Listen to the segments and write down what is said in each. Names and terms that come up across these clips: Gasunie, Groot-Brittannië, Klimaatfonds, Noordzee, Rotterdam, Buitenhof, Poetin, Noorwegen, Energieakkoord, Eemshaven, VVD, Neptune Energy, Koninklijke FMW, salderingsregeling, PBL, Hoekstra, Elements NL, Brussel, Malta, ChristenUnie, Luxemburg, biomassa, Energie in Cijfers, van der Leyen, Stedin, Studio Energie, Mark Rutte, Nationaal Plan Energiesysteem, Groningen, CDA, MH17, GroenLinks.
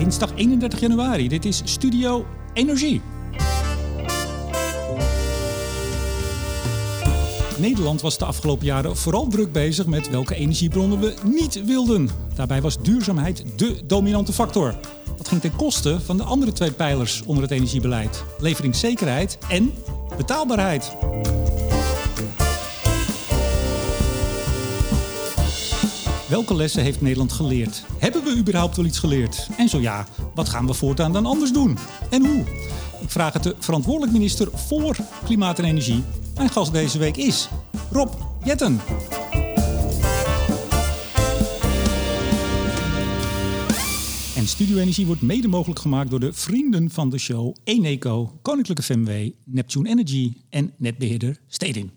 Dinsdag 31 januari. Dit is Studio Energie. Nederland was de afgelopen jaren vooral druk bezig met welke energiebronnen we niet wilden. Daarbij was duurzaamheid de dominante factor. Dat ging ten koste van de andere twee pijlers onder het energiebeleid: leveringszekerheid en betaalbaarheid. Welke lessen heeft Nederland geleerd? Hebben we überhaupt wel iets geleerd? En zo ja, wat gaan we voortaan dan anders doen? En hoe? Ik vraag het de verantwoordelijk minister voor Klimaat en Energie. Mijn gast deze week is Rob Jetten. En Studio Energie wordt mede mogelijk gemaakt door de vrienden van de show Eneco, Koninklijke FMW, Neptune Energy en netbeheerder Stedin.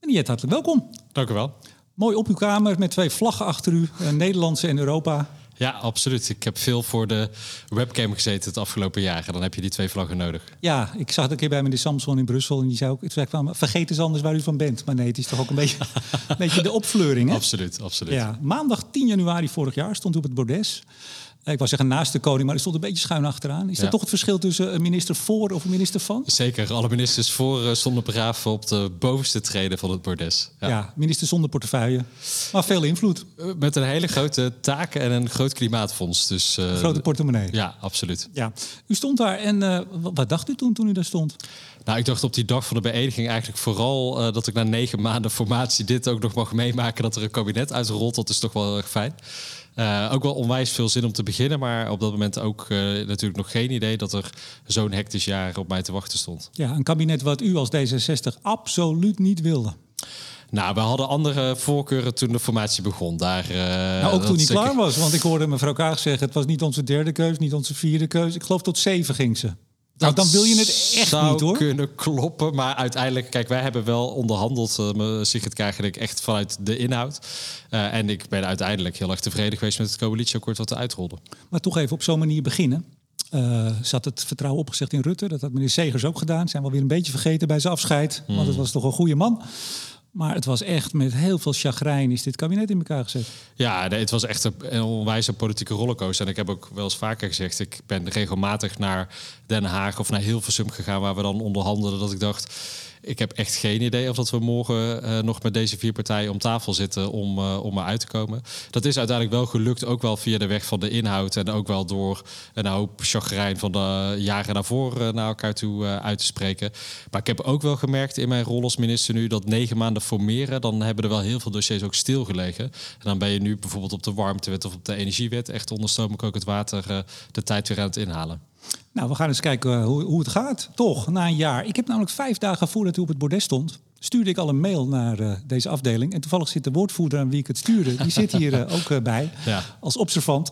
Meneer Jetten, hartelijk welkom. Dank u wel. Mooi op uw kamer met twee vlaggen achter u, Nederlandse en Europa. Ja, absoluut. Ik heb veel voor de webcam gezeten het afgelopen jaar. En dan heb je die twee vlaggen nodig. Ja, ik zag het een keer bij meneer Samson in Brussel. En die zei ook, vergeet eens anders waar u van bent. Maar nee, het is toch ook een beetje de opfleuring, hè? Absoluut, absoluut. Ja, maandag 10 januari vorig jaar stond u op het bordes. Ik wou zeggen naast de koning, maar er stond een beetje schuin achteraan. Is dat toch het verschil tussen een minister voor of een minister van? Zeker, alle ministers voor stonden braaf op de bovenste treden van het bordes. Ja, minister zonder portefeuille, maar veel invloed. Met een hele grote taak en een groot klimaatfonds. Dus, een grote portemonnee. Ja, absoluut. Ja. U stond daar en wat dacht u toen u daar stond? Nou, ik dacht op die dag van de beëdiging eigenlijk vooral dat ik na 9 maanden formatie dit ook nog mag meemaken. Dat er een kabinet uitrolt, dat is toch wel heel erg fijn. Ook wel onwijs veel zin om te beginnen, maar op dat moment ook natuurlijk nog geen idee dat er zo'n hectisch jaar op mij te wachten stond. Ja, een kabinet wat u als D66 absoluut niet wilde. Nou, we hadden andere voorkeuren toen de formatie begon. Ook toen die zeker klaar was, want ik hoorde mevrouw Kaag zeggen, het was niet onze derde keus, niet onze vierde keus. Ik geloof tot 7 ging ze. Nou, dan wil je het echt niet, hoor. Zou kunnen kloppen, maar uiteindelijk... Kijk, wij hebben wel onderhandeld, Sigrid Kaag en ik, echt vanuit de inhoud. En ik ben uiteindelijk heel erg tevreden geweest met het coalitieakkoord wat er uitrolde. Maar toch even op zo'n manier beginnen. Zat het vertrouwen opgezegd in Rutte? Dat had meneer Segers ook gedaan. Zijn we alweer een beetje vergeten bij zijn afscheid. Want het was toch een goede man. Maar het was echt met heel veel chagrijn is dit kabinet in elkaar gezet. Ja, nee, het was echt een onwijze politieke rollercoaster. En ik heb ook wel eens vaker gezegd, ik ben regelmatig naar Den Haag of naar Hilversum gegaan, waar we dan onderhandelden, dat ik dacht, ik heb echt geen idee of dat we morgen nog met deze 4 partijen om tafel zitten om eruit te komen. Dat is uiteindelijk wel gelukt, ook wel via de weg van de inhoud en ook wel door een hoop chagrijn van de jaren daarvoor naar elkaar toe uit te spreken. Maar ik heb ook wel gemerkt in mijn rol als minister nu dat 9 maanden formeren, dan hebben er wel heel veel dossiers ook stilgelegen. En dan ben je nu bijvoorbeeld op de warmtewet of op de energiewet echt onder stoomkokend water de tijd weer aan het inhalen. Nou, we gaan eens kijken hoe het gaat. Toch, na een jaar. Ik heb namelijk 5 dagen voordat u op het bordes stond, stuurde ik al een mail naar deze afdeling. En toevallig zit de woordvoerder aan wie ik het stuurde. Die zit hier ook bij, als observant.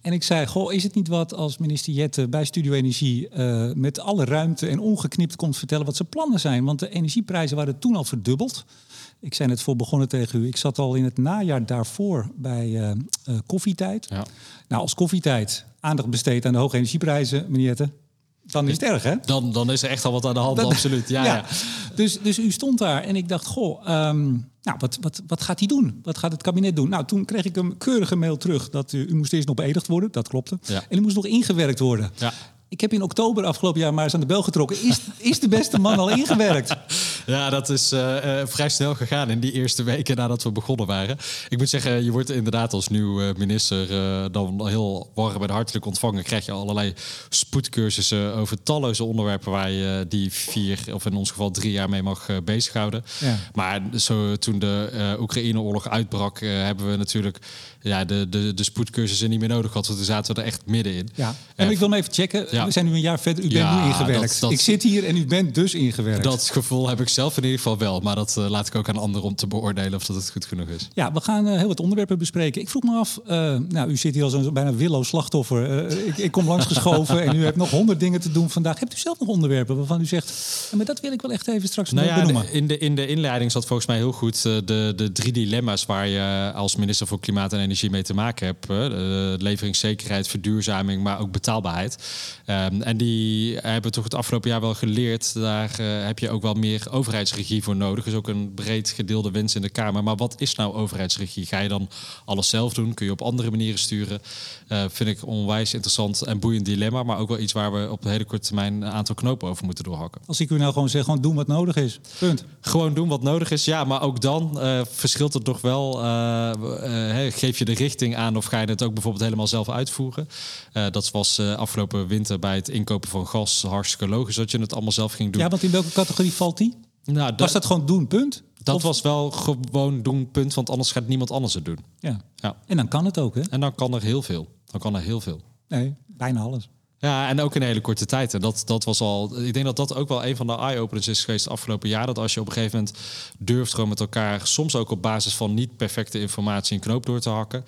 En ik zei, goh, is het niet wat als minister Jetten bij Studio Energie met alle ruimte en ongeknipt komt vertellen wat zijn plannen zijn? Want de energieprijzen waren toen al verdubbeld. Ik zei net voor begonnen tegen u. Ik zat al in het najaar daarvoor bij Koffietijd. Ja. Nou, als Koffietijd aandacht besteed aan de hoge energieprijzen, meneer Jetten, dan is het erg, hè? Dan is er echt al wat aan de hand, absoluut. Ja. Dus u stond daar en ik dacht, goh, wat gaat hij doen? Wat gaat het kabinet doen? Nou, toen kreeg ik een keurige mail terug dat u moest eerst nog beëdigd worden. Dat klopte. Ja. En u moest nog ingewerkt worden. Ja. Ik heb in oktober afgelopen jaar maar eens aan de bel getrokken. Is de beste man al ingewerkt? Ja, dat is vrij snel gegaan in die eerste weken nadat we begonnen waren. Ik moet zeggen, je wordt inderdaad als nieuw minister dan heel warm en hartelijk ontvangen. Krijg je allerlei spoedcursussen over talloze onderwerpen waar je die 4 of in ons geval 3 jaar mee mag bezighouden. Ja. Maar zo, toen de Oekraïne-oorlog uitbrak, hebben we natuurlijk de spoedcursussen niet meer nodig gehad. Want toen zaten we er echt middenin. Ja. En ik wil me even checken. Ja. We zijn nu een jaar verder. U bent nu ingewerkt. Ik zit hier en u bent dus ingewerkt. Dat gevoel heb ik zelf in ieder geval wel. Maar dat laat ik ook aan anderen om te beoordelen of dat het goed genoeg is. Ja, we gaan heel wat onderwerpen bespreken. Ik vroeg me af, u zit hier als een bijna willoos slachtoffer. Ik kom langsgeschoven en u hebt nog 100 dingen te doen vandaag. Hebt u zelf nog onderwerpen waarvan u zegt, maar dat wil ik wel echt even straks benoemen? In de inleiding zat volgens mij heel goed de 3 dilemma's waar je als minister voor Klimaat en Energie mee te maken hebt. Leveringszekerheid, verduurzaming, maar ook betaalbaarheid. En die hebben toch het afgelopen jaar wel geleerd. Daar heb je ook wel meer over overheidsregie voor nodig. Is ook een breed gedeelde wens in de Kamer. Maar wat is nou overheidsregie? Ga je dan alles zelf doen? Kun je op andere manieren sturen? Vind ik onwijs interessant en boeiend dilemma. Maar ook wel iets waar we op de hele korte termijn een aantal knopen over moeten doorhakken. Als ik u nou gewoon zeg, gewoon doen wat nodig is. Punt. Gewoon doen wat nodig is. Ja, maar ook dan verschilt het toch wel. Geef je de richting aan of ga je het ook bijvoorbeeld helemaal zelf uitvoeren? Dat was afgelopen winter bij het inkopen van gas hartstikke logisch dat je het allemaal zelf ging doen. Ja, want in welke categorie valt die? Nou, was dat gewoon doen, punt? Dat was wel gewoon doen, punt, want anders gaat niemand anders het doen. Ja. Ja. En dan kan het ook, hè? En dan kan er heel veel. Nee, bijna alles. Ja, en ook in een hele korte tijd. En dat was al. Ik denk dat dat ook wel een van de eye-openers is geweest het afgelopen jaar. Dat als je op een gegeven moment durft gewoon met elkaar, soms ook op basis van niet perfecte informatie, een knoop door te hakken,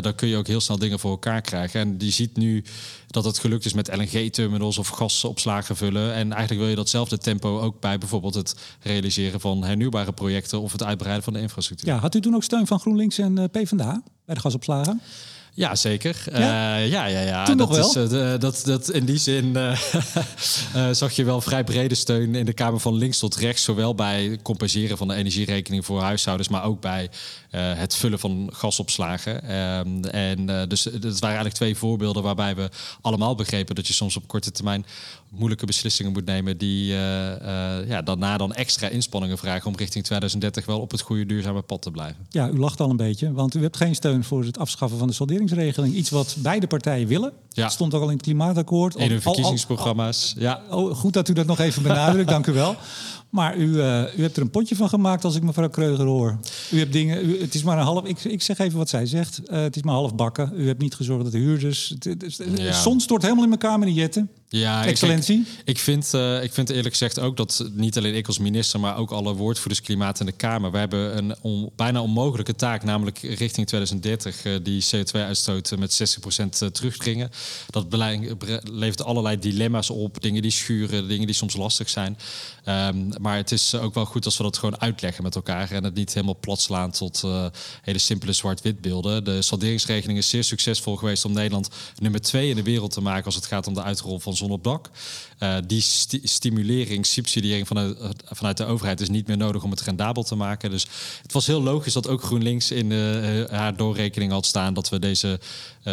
dan kun je ook heel snel dingen voor elkaar krijgen. En je ziet nu dat het gelukt is met LNG-terminals of gasopslagen vullen. En eigenlijk wil je datzelfde tempo ook bij bijvoorbeeld het realiseren van hernieuwbare projecten of het uitbreiden van de infrastructuur. Ja, had u toen ook steun van GroenLinks en PvdA bij de gasopslagen? Ja, zeker. Ja, ja. Toen dat nog wel. Is, dat in die zin zag je wel vrij brede steun in de Kamer van links tot rechts. Zowel bij compenseren van de energierekening voor huishoudens, maar ook bij het vullen van gasopslagen. Dus dat waren eigenlijk twee voorbeelden waarbij we allemaal begrepen dat je soms op korte termijn moeilijke beslissingen moet nemen die daarna extra inspanningen vragen om richting 2030 wel op het goede duurzame pad te blijven. Ja, u lacht al een beetje, want u hebt geen steun voor het afschaffen van de solderingsregeling. Iets wat beide partijen willen. Ja. Dat stond ook al in het Klimaatakkoord. In hun verkiezingsprogramma's. Goed dat u dat nog even benadrukt, dank u wel. Maar u hebt er een potje van gemaakt als ik mevrouw Kreuger hoor. U hebt dingen. Het is maar een half. Ik zeg even wat zij zegt. Het is maar half bakken. U hebt niet gezorgd dat de huurders. De zon stort helemaal in elkaar, meneer Jetten. Ja, excellentie. Ik vind eerlijk gezegd ook dat niet alleen ik als minister, maar ook alle woordvoerders klimaat in de Kamer. We hebben een bijna onmogelijke taak, namelijk richting 2030 die CO2-uitstoot met 60% terugdringen. Dat levert allerlei dilemma's op, dingen die schuren, dingen die soms lastig zijn. Maar het is ook wel goed als we dat gewoon uitleggen met elkaar en het niet helemaal plat slaan tot hele simpele zwart-wit beelden. De salderingsregeling is zeer succesvol geweest om Nederland nummer 2 in de wereld te maken als het gaat om de uitrol van zon op dak. Die subsidiëring vanuit de overheid is niet meer nodig om het rendabel te maken. Dus het was heel logisch dat ook GroenLinks in haar doorrekening had staan dat we deze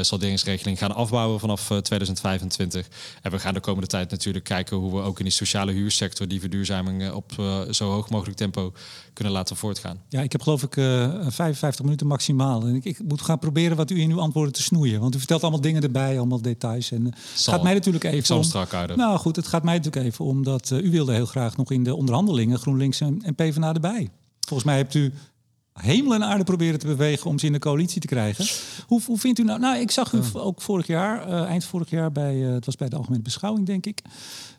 salderingsregeling gaan afbouwen vanaf 2025. En we gaan de komende tijd natuurlijk kijken hoe we ook in die sociale huursector die verduurzaming op zo hoog mogelijk tempo kunnen laten voortgaan. Ja, ik heb geloof ik 55 minuten maximaal. En ik moet gaan proberen wat u in uw antwoorden te snoeien. Want u vertelt allemaal dingen erbij, allemaal details. En gaat mij natuurlijk even. Ik zal hem strak houden. Nou goed, het gaat mij natuurlijk even omdat u wilde heel graag nog in de onderhandelingen GroenLinks en PvdA erbij. Volgens mij hebt u hemel en aarde proberen te bewegen om ze in de coalitie te krijgen. Hoe vindt u nou? Nou, ik zag u ook vorig jaar, eind vorig jaar, het was bij de Algemene Beschouwing, denk ik.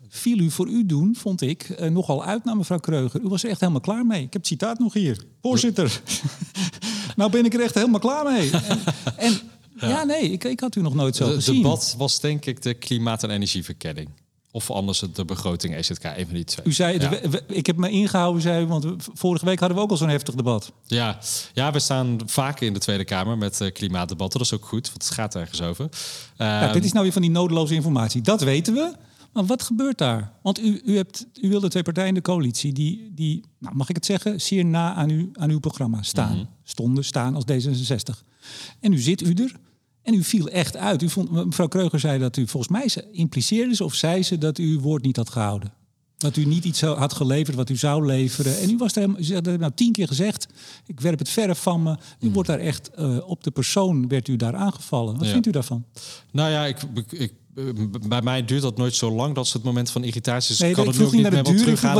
Viel u voor uw doen, vond ik, nogal uit naar mevrouw Kreuger. U was er echt helemaal klaar mee. Ik heb het citaat nog hier. Voorzitter, nou ben ik er echt helemaal klaar mee. Ik had u nog nooit zo gezien. Het debat was denk ik de klimaat- en energieverkenning. Of anders de begroting EZK, een van die twee. U zei, ik heb me ingehouden, want vorige week hadden we ook al zo'n heftig debat. Ja, we staan vaker in de Tweede Kamer met klimaatdebatten. Dat is ook goed, want het gaat ergens over. Dit is nou weer van die nodeloze informatie. Dat weten we. Maar wat gebeurt daar? Want u wilde twee partijen in de coalitie die mag ik het zeggen, zeer na aan uw programma staan. Mm-hmm. Staan als D66. En nu zit u er. En u viel echt uit. Mevrouw Kreuger zei dat u volgens mij zei ze dat u uw woord niet had gehouden. Dat u niet iets had geleverd wat u zou leveren. En u was daar, ze had nou 10 keer gezegd, ik werp het verf van me. U wordt daar echt op de persoon werd u daar aangevallen. Wat vindt u daarvan? Nou ja, ik bij mij duurt dat nooit zo lang. Dat is het moment van irritatie. Dus ik kan er nu ook niet meer op teruggaan.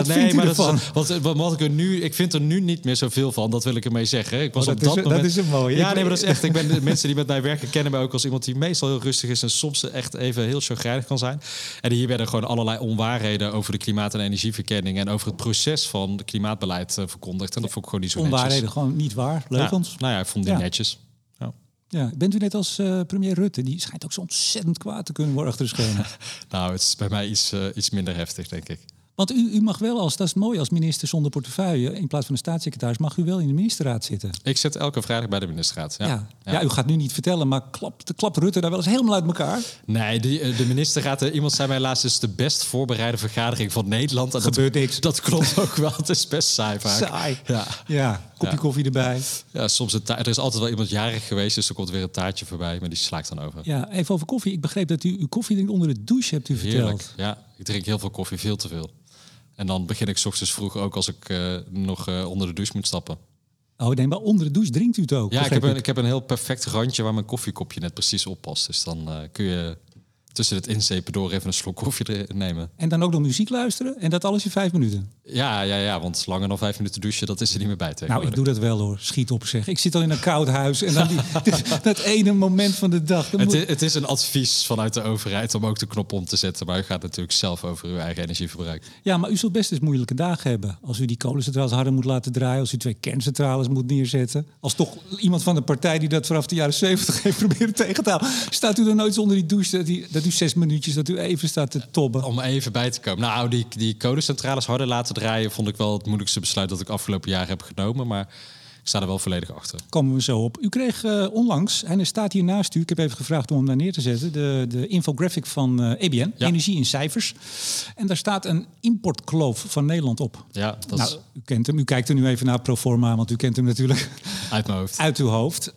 Ik vind er nu niet meer zoveel van. Dat wil ik ermee zeggen. Ik was dat op dat moment. Dat is een mooie. Ja, nee, maar dat is echt. Ik ben de mensen die met mij werken kennen mij ook als iemand die meestal heel rustig is en soms echt even heel chagrijnig kan zijn. En hier werden gewoon allerlei onwaarheden over de klimaat- en energieverkenning en over het proces van klimaatbeleid verkondigd. En dat vond ik gewoon niet zo netjes. Onwaarheden, gewoon niet waar. Leugens. Nou ja, ik vond die netjes. Ja, bent u net als premier Rutte? Die schijnt ook zo ontzettend kwaad te kunnen worden achter de schermen. Nou, het is bij mij iets minder heftig, denk ik. Want u mag wel, als dat is mooi, als minister zonder portefeuille... in plaats van een staatssecretaris, mag u wel in de ministerraad zitten. Ik zit elke vrijdag bij de ministerraad. Ja, u gaat nu niet vertellen, maar klapt Rutte daar wel eens helemaal uit elkaar? Nee, de ministerraad, iemand zei mij laatst... is de best voorbereide vergadering van Nederland. En gebeurt niks. Dat klopt ook wel, het is best saai vaak. Saai. Ja, kopje koffie erbij. Ja, soms er is altijd wel iemand jarig geweest, dus er komt weer een taartje voorbij... maar die sla ik dan over. Ja, even over koffie. Ik begreep dat u uw koffie onder de douche hebt u verteld. Heerlijk, ja. Ik drink heel veel koffie, veel te veel. En dan begin ik 's ochtends vroeg ook als ik nog onder de douche moet stappen. Oh nee, maar onder de douche drinkt u het ook? Ja, ik heb een heel perfect randje waar mijn koffiekopje net precies op past. Dus dan kun je tussen het inzepen door even een slok koffie nemen. En dan ook nog muziek luisteren en dat alles in 5 minuten? Ja, want langer dan 5 minuten douchen, dat is er niet meer bij tegenwoordig. Nou, ik doe dat wel hoor, schiet op zeg. Ik zit al in een koud huis en dan dat ene moment van de dag... Het is een advies vanuit de overheid om ook de knop om te zetten... maar u gaat natuurlijk zelf over uw eigen energieverbruik. Ja, maar u zult best eens moeilijke dagen hebben. Als u die kolencentrales harder moet laten draaien... als u 2 kerncentrales moet neerzetten... als toch iemand van de partij die dat vanaf de jaren 70 heeft proberen tegen te houden... staat u dan nooit onder die douche dat u 6 minuutjes dat u even staat te tobben? Om even bij te komen. Nou, die kolencentrales harder laten draaien vond ik wel het moeilijkste besluit dat ik afgelopen jaar heb genomen, maar ik sta er wel volledig achter. Komen we zo op. U kreeg onlangs, en er staat hier naast u, ik heb even gevraagd om hem daar neer te zetten, de infographic van EBN, Energie in Cijfers. En daar staat een importkloof van Nederland op. Ja, dat is... U kent hem, u kijkt er nu even naar proforma, want u kent hem natuurlijk. Uit mijn hoofd. Uit uw hoofd.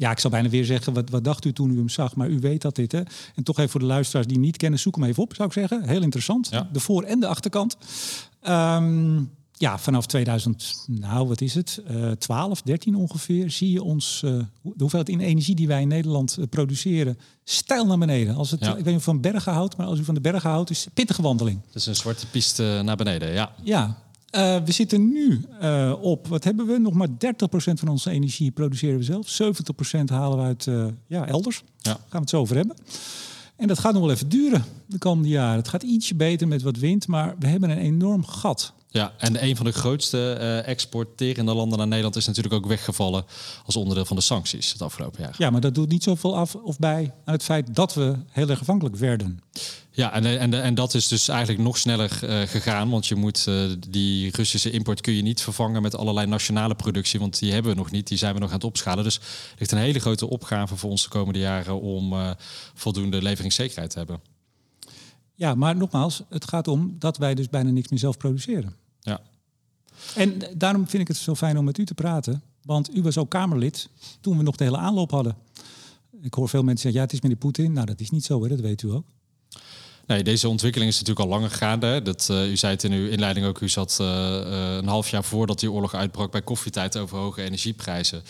Ja, ik zou bijna weer zeggen, wat dacht u toen u hem zag? Maar u weet dat dit, hè? En toch even voor de luisteraars die hem niet kennen, zoek hem even op, zou ik zeggen. Heel interessant, de voor- en de achterkant. Ja, vanaf 2000, 12, 13 ongeveer... zie je ons de hoeveelheid in energie die wij in Nederland produceren... steil naar beneden. Als het, ik weet niet of u van bergen houdt, maar als u van de bergen houdt... is het pittige wandeling. Dus een zwarte piste naar beneden, ja. We zitten nu op, wat hebben we? Nog maar 30% van onze energie produceren we zelf. 70% halen we uit elders. Ja. Daar gaan we het zo over hebben. En dat gaat nog wel even duren de komende jaren. Het gaat ietsje beter met wat wind, maar we hebben een enorm gat. Ja, en een van de grootste exporterende landen naar Nederland... is natuurlijk ook weggevallen als onderdeel van de sancties het afgelopen jaar. Ja, maar dat doet niet zoveel af of bij aan het feit dat we heel erg afhankelijk werden. Ja, en dat is dus eigenlijk nog sneller gegaan. Want je moet die Russische import kun je niet vervangen met allerlei nationale productie. Want die hebben we nog niet, die zijn we nog aan het opschalen. Dus er ligt een hele grote opgave voor ons de komende jaren... om voldoende leveringszekerheid te hebben. Ja, maar nogmaals, het gaat om dat wij dus bijna niks meer zelf produceren. Ja. En daarom vind ik het zo fijn om met u te praten. Want u was ook Kamerlid toen we nog de hele aanloop hadden. Ik hoor veel mensen zeggen, ja, het is meneer Poetin. Nou, dat is niet zo, hè? Dat weet u ook. Nee, deze ontwikkeling is natuurlijk al langer gaande. Dat, u zei het in uw inleiding ook, u zat een half jaar voordat die oorlog uitbrak... bij Koffietijd over hoge energieprijzen.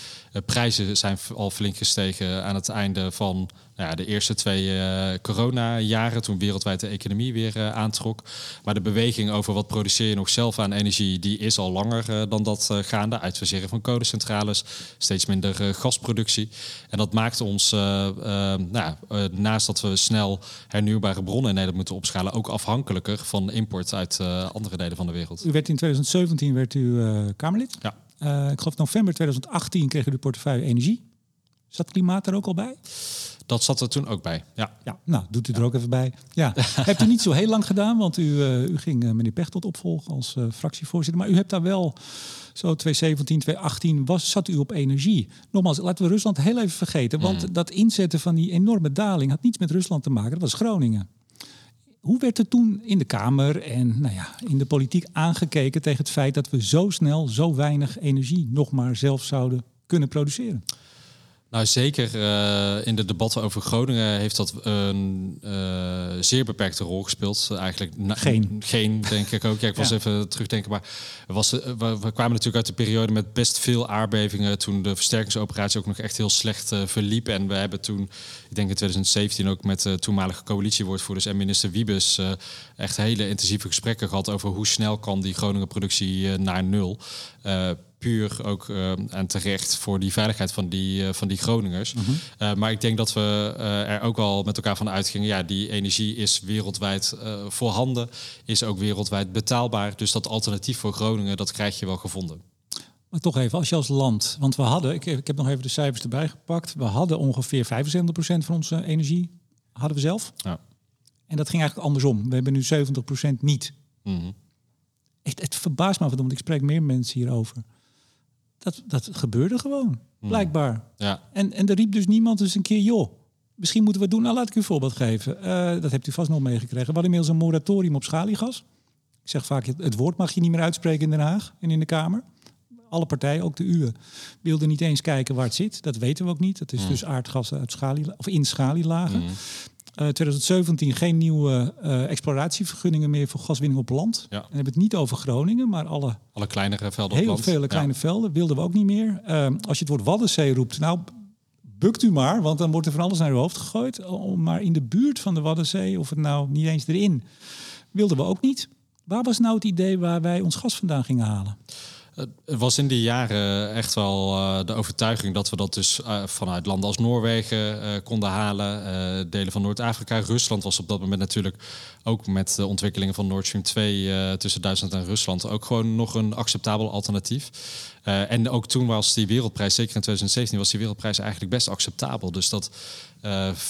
Prijzen zijn al flink gestegen aan het einde van... de eerste 2 corona-jaren, toen wereldwijd de economie weer aantrok. Maar de beweging over wat produceer je nog zelf aan energie... die is al langer dan dat gaande. Uitfaseren van kolencentrales, steeds minder gasproductie. En dat maakt ons, naast dat we snel hernieuwbare bronnen in Nederland moeten opschalen... ook afhankelijker van import uit andere delen van de wereld. U werd in 2017 Kamerlid. Ja. Ik geloof november 2018 kreeg u de portefeuille energie. Zat klimaat er ook al bij? Dat zat er toen ook bij, ja. Nou, doet u er ook even bij. Ja. Hebt u niet zo heel lang gedaan, want u ging meneer Pechtold opvolgen als fractievoorzitter. Maar u hebt daar wel, zo 2017, 2018, zat u op energie. Nogmaals, laten we Rusland heel even vergeten. Want dat inzetten van die enorme daling had niets met Rusland te maken. Dat was Groningen. Hoe werd er toen in de Kamer en in de politiek aangekeken... tegen het feit dat we zo snel, zo weinig energie nog maar zelf zouden kunnen produceren? Nou, zeker in de debatten over Groningen heeft dat een zeer beperkte rol gespeeld. Eigenlijk geen denk ik ook. Ja, ik was even terugdenken. Maar we kwamen natuurlijk uit de periode met best veel aardbevingen... toen de versterkingsoperatie ook nog echt heel slecht verliep. En we hebben toen, ik denk in 2017... ook met toenmalige coalitiewoordvoerders en minister Wiebes... echt hele intensieve gesprekken gehad over hoe snel kan die Groningen-productie naar nul... puur ook en terecht voor die veiligheid van die Groningers. Mm-hmm. Maar ik denk dat we er ook al met elkaar van uitgingen... die energie is wereldwijd voorhanden, is ook wereldwijd betaalbaar. Dus dat alternatief voor Groningen, dat krijg je wel gevonden. Maar toch even, als je als land... Want we hadden, ik heb nog even de cijfers erbij gepakt... we hadden ongeveer 75% van onze energie hadden we zelf. Ja. En dat ging eigenlijk andersom. We hebben nu 70% niet. Mm-hmm. Echt, het verbaast me, want ik spreek meer mensen hierover. Dat gebeurde gewoon, blijkbaar. Ja. En er riep dus niemand eens een keer, joh, misschien moeten we het doen. Nou, laat ik u een voorbeeld geven. Dat hebt u vast nog meegekregen. We hadden inmiddels een moratorium op schaliegas. Ik zeg vaak, het woord mag je niet meer uitspreken in Den Haag en in de Kamer. Alle partijen, ook de uwe, wilden niet eens kijken waar het zit. Dat weten we ook niet. Dat is dus aardgas uit of in schalielagen. 2017 geen nieuwe exploratievergunningen meer voor gaswinning op land. Ja. En hebben het niet over Groningen, maar alle kleinere velden op land. Heel veel kleine velden wilden we ook niet meer. Als je het woord Waddenzee roept, nou, bukt u maar, want dan wordt er van alles naar uw hoofd gegooid. Maar in de buurt van de Waddenzee, of het nou niet eens erin, wilden we ook niet. Waar was nou het idee waar wij ons gas vandaan gingen halen? Het was in die jaren echt wel de overtuiging dat we dat dus vanuit landen als Noorwegen konden halen. Delen van Noord-Afrika. Rusland was op dat moment natuurlijk ook met de ontwikkelingen van Nord Stream 2 tussen Duitsland en Rusland ook gewoon nog een acceptabel alternatief. En ook toen was die wereldprijs, zeker in 2017, was die wereldprijs eigenlijk best acceptabel. Dus dat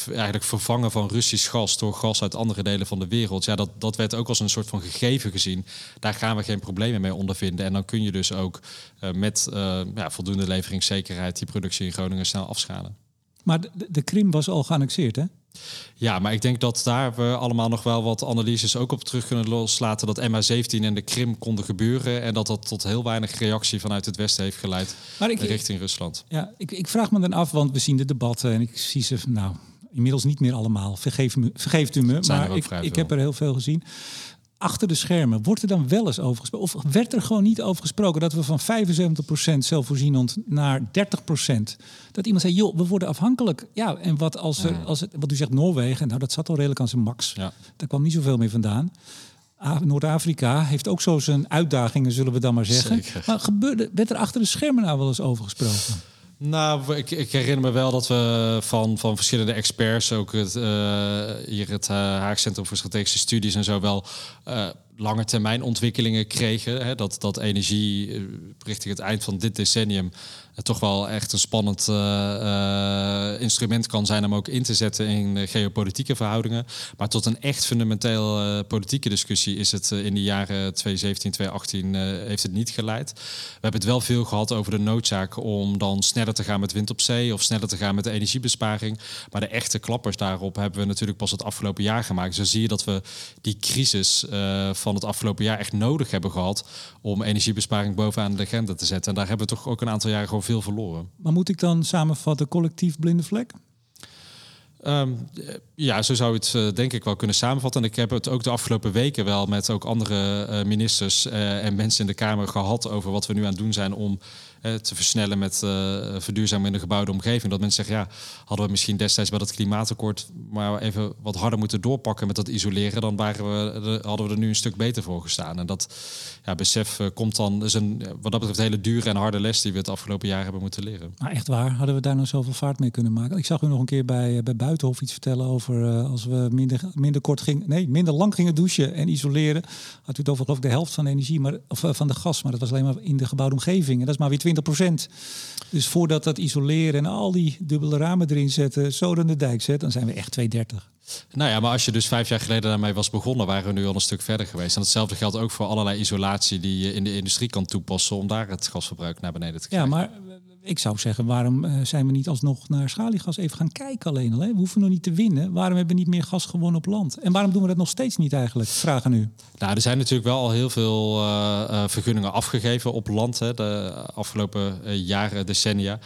eigenlijk vervangen van Russisch gas door gas uit andere delen van de wereld, ja, dat werd ook als een soort van gegeven gezien. Daar gaan we geen problemen mee ondervinden. En dan kun je dus ook met voldoende leveringszekerheid die productie in Groningen snel afschalen. Maar de Krim was al geannexeerd, hè? Ja, maar ik denk dat daar we allemaal nog wel wat analyses ook op terug kunnen loslaten. Dat MH17 en de Krim konden gebeuren. En dat tot heel weinig reactie vanuit het Westen heeft geleid richting Rusland. Ja, ik vraag me dan af, want we zien de debatten en ik zie ze inmiddels niet meer allemaal. Vergeeft u me, maar ik heb er heel veel gezien. Achter de schermen, wordt er dan wel eens over gesproken? Of werd er gewoon niet over gesproken dat we van 75% zelfvoorzienend naar 30%... dat iemand zei, joh, we worden afhankelijk. Ja, en wat wat u zegt, Noorwegen, nou, dat zat al redelijk aan zijn max. Ja. Daar kwam niet zoveel mee vandaan. Noord-Afrika heeft ook zo zijn uitdagingen, zullen we dan maar zeggen. Zeker. Maar werd er achter de schermen nou wel eens over gesproken? Nou, ik herinner me wel dat we van verschillende experts, ook hier het Haagse Centrum voor Strategische Studies en zo, wel lange termijn ontwikkelingen kregen. Hè, dat energie richting het eind van dit decennium toch wel echt een spannend instrument kan zijn om ook in te zetten in geopolitieke verhoudingen. Maar tot een echt fundamenteel politieke discussie is het in de jaren 2017, 2018 heeft het niet geleid. We hebben het wel veel gehad over de noodzaak om dan sneller te gaan met wind op zee of sneller te gaan met de energiebesparing. Maar de echte klappers daarop hebben we natuurlijk pas het afgelopen jaar gemaakt. Dus dan zie je dat we die crisis van het afgelopen jaar echt nodig hebben gehad om energiebesparing bovenaan de agenda te zetten. En daar hebben we toch ook een aantal jaren gewoon veel verloren. Maar moet ik dan samenvatten, collectief blinde vlek? Ja, zo zou het denk ik wel kunnen samenvatten. En ik heb het ook de afgelopen weken wel met ook andere ministers en mensen in de Kamer gehad over wat we nu aan het doen zijn om te versnellen met verduurzamen in de gebouwde omgeving. Dat mensen zeggen, ja, hadden we misschien destijds bij dat klimaatakkoord maar even wat harder moeten doorpakken met dat isoleren, dan hadden we er nu een stuk beter voor gestaan. En dat besef komt dan, is een, wat dat betreft, hele dure en harde les die we het afgelopen jaar hebben moeten leren. Maar echt waar, hadden we daar nou zoveel vaart mee kunnen maken? Ik zag u nog een keer bij Buitenhof iets vertellen over als we minder lang gingen douchen en isoleren. Had u het over, geloof ik, de helft van de energie, van de gas, maar dat was alleen maar in de gebouwde omgeving. En dat is maar weer 20%. Dus voordat dat isoleren en al die dubbele ramen erin zetten, zo dan de dijk zet, dan zijn we echt 230. Nou ja, maar als je dus 5 jaar geleden daarmee was begonnen, waren we nu al een stuk verder geweest. En hetzelfde geldt ook voor allerlei isolatie die je in de industrie kan toepassen om daar het gasverbruik naar beneden te krijgen. Ja, maar ik zou zeggen, waarom zijn we niet alsnog naar schaliegas even gaan kijken alleen al? Hè? We hoeven nog niet te winnen. Waarom hebben we niet meer gas gewonnen op land? En waarom doen we dat nog steeds niet eigenlijk? Vraag aan u. Nou, er zijn natuurlijk wel al heel veel vergunningen afgegeven op land, hè, de afgelopen jaren, decennia.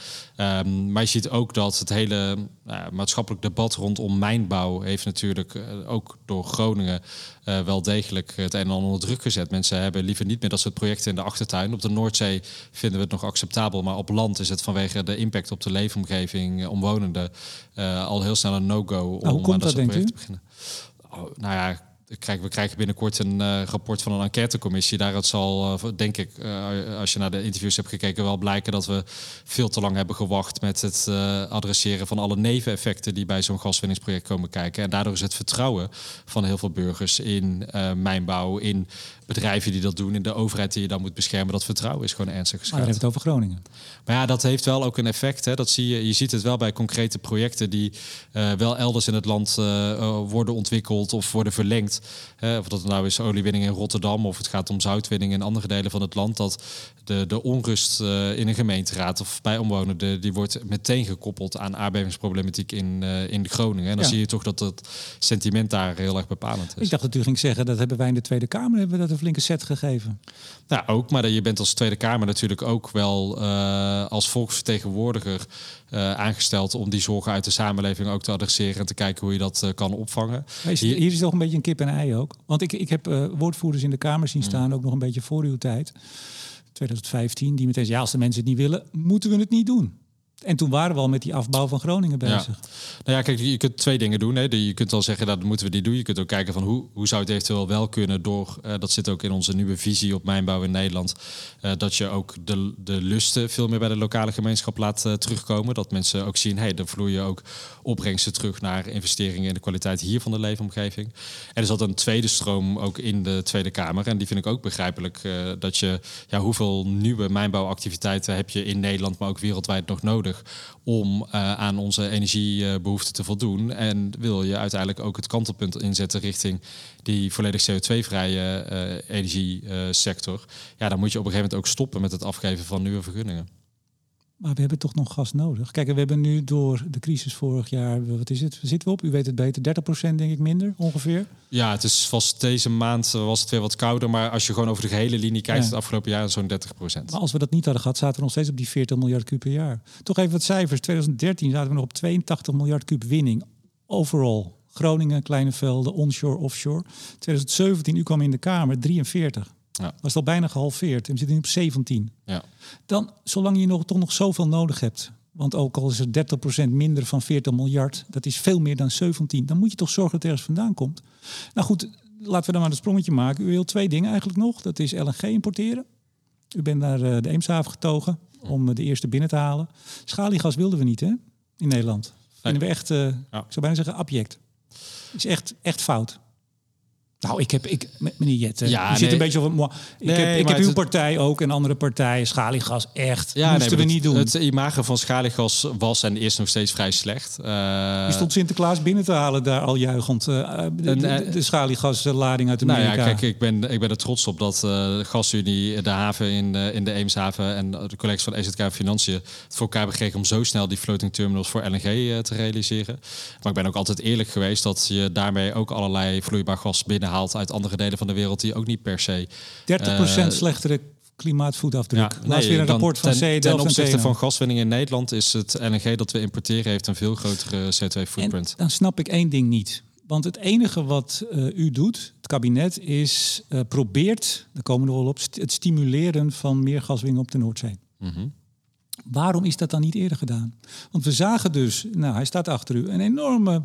Maar je ziet ook dat het hele maatschappelijk debat rondom mijnbouw heeft natuurlijk ook door Groningen wel degelijk het een en ander onder druk gezet. Mensen hebben liever niet meer dat soort projecten in de achtertuin. Op de Noordzee vinden we het nog acceptabel, maar op land is het vanwege de impact op de leefomgeving, omwonenden, al heel snel een no-go om aan dat soort projecten te beginnen. Oh, nou ja, We krijgen binnenkort een rapport van een enquêtecommissie. Daaruit zal, denk ik, als je naar de interviews hebt gekeken, wel blijken dat we veel te lang hebben gewacht met het adresseren van alle neveneffecten die bij zo'n gaswinningsproject komen kijken. En daardoor is het vertrouwen van heel veel burgers in mijnbouw, in bedrijven die dat doen, in de overheid die je dan moet beschermen, dat vertrouwen is gewoon ernstig geschaad. Maar we hebben het over Groningen. Maar ja, dat heeft wel ook een effect. Hè? Dat zie je. Je ziet het wel bij concrete projecten die wel elders in het land worden ontwikkeld of worden verlengd. Of dat nou is oliewinning in Rotterdam of het gaat om zoutwinning in andere delen van het land. Dat de onrust in een gemeenteraad of bij omwonenden, die wordt meteen gekoppeld aan aardbevingsproblematiek in Groningen. En dan zie je toch dat het sentiment daar heel erg bepalend is. Ik dacht dat u ging zeggen, dat hebben wij in de Tweede Kamer, hebben we dat een flinke set gegeven. Nou, ook, maar je bent als Tweede Kamer natuurlijk ook wel als volksvertegenwoordiger aangesteld om die zorgen uit de samenleving ook te adresseren en te kijken hoe je dat kan opvangen. Hier is toch een beetje een kip en ei ook. Want ik heb woordvoerders in de Kamer zien staan, ook nog een beetje voor uw tijd, 2015, die meteen zei, ja, als de mensen het niet willen, moeten we het niet doen. En toen waren we al met die afbouw van Groningen bezig. Ja. Nou ja, kijk, je kunt twee dingen doen. Hè. Je kunt al zeggen, dat moeten we die doen. Je kunt ook kijken van hoe zou het eventueel wel kunnen door... dat zit ook in onze nieuwe visie op mijnbouw in Nederland... dat je ook de lusten veel meer bij de lokale gemeenschap laat terugkomen. Dat mensen ook zien, er vloeien ook opbrengsten terug... naar investeringen in de kwaliteit hier van de leefomgeving. En er zat een tweede stroom ook in de Tweede Kamer. En die vind ik ook begrijpelijk. Dat je, hoeveel nieuwe mijnbouwactiviteiten heb je in Nederland... maar ook wereldwijd nog nodig... om aan onze energiebehoeften te voldoen. En wil je uiteindelijk ook het kantelpunt inzetten richting die volledig CO2-vrije energiesector. Ja, dan moet je op een gegeven moment ook stoppen met het afgeven van nieuwe vergunningen. Maar we hebben toch nog gas nodig. Kijk, we hebben nu door de crisis vorig jaar... Wat is het? Zitten we op? U weet het beter. 30% denk ik minder, ongeveer. Ja, het is vast deze maand was het weer wat kouder. Maar als je gewoon over de gehele linie kijkt... Het afgelopen jaar zo'n 30%. Maar als we dat niet hadden gehad... zaten we nog steeds op die 40 miljard kuub per jaar. Toch even wat cijfers. 2013 zaten we nog op 82 miljard kuub winning. Overal. Groningen, kleine velden, onshore, offshore. 2017, u kwam in de Kamer, 43. Ja. Was al bijna gehalveerd en we zitten nu op 17. Ja. Dan, zolang je toch nog zoveel nodig hebt... want ook al is er 30% minder van 40 miljard... dat is veel meer dan 17. Dan moet je toch zorgen dat er ergens vandaan komt. Nou goed, laten we dan maar een sprongetje maken. U wil twee dingen eigenlijk nog. Dat is LNG importeren. U bent naar de Eemshaven getogen om de eerste binnen te halen. Schaliegas wilden we niet, hè? In Nederland. Vinden we echt, ik zou bijna zeggen, abject. Dat is echt fout. Nou, meneer Jetten, zit een beetje over... Ik heb uw partij ook en andere partijen. Schaliegas, echt. Ja, moesten we niet doen. Het imago van schaliegas was en is nog steeds vrij slecht. Je stond Sinterklaas binnen te halen daar al juichend. De schaliegaslading uit Amerika. Nou ja, kijk, ik ben er trots op dat de GasUnie, de haven in de Eemshaven... en de collega's van EZK Financiën het voor elkaar hebben gekregen... om zo snel die floating terminals voor LNG te realiseren. Maar ik ben ook altijd eerlijk geweest... dat je daarmee ook allerlei vloeibaar gas binnen haalt uit andere delen van de wereld die ook niet per se... 30% slechtere klimaatvoetafdruk. Ja, weer een rapport van ten opzichte van gaswinning in Nederland... is het LNG dat we importeren heeft een veel grotere CO2-footprint. En dan snap ik één ding niet. Want het enige wat u doet, het kabinet, is probeert... daar komen we wel op, het stimuleren van meer gaswinning op de Noordzee. Mm-hmm. Waarom is dat dan niet eerder gedaan? Want we zagen dus, hij staat achter u... een enorme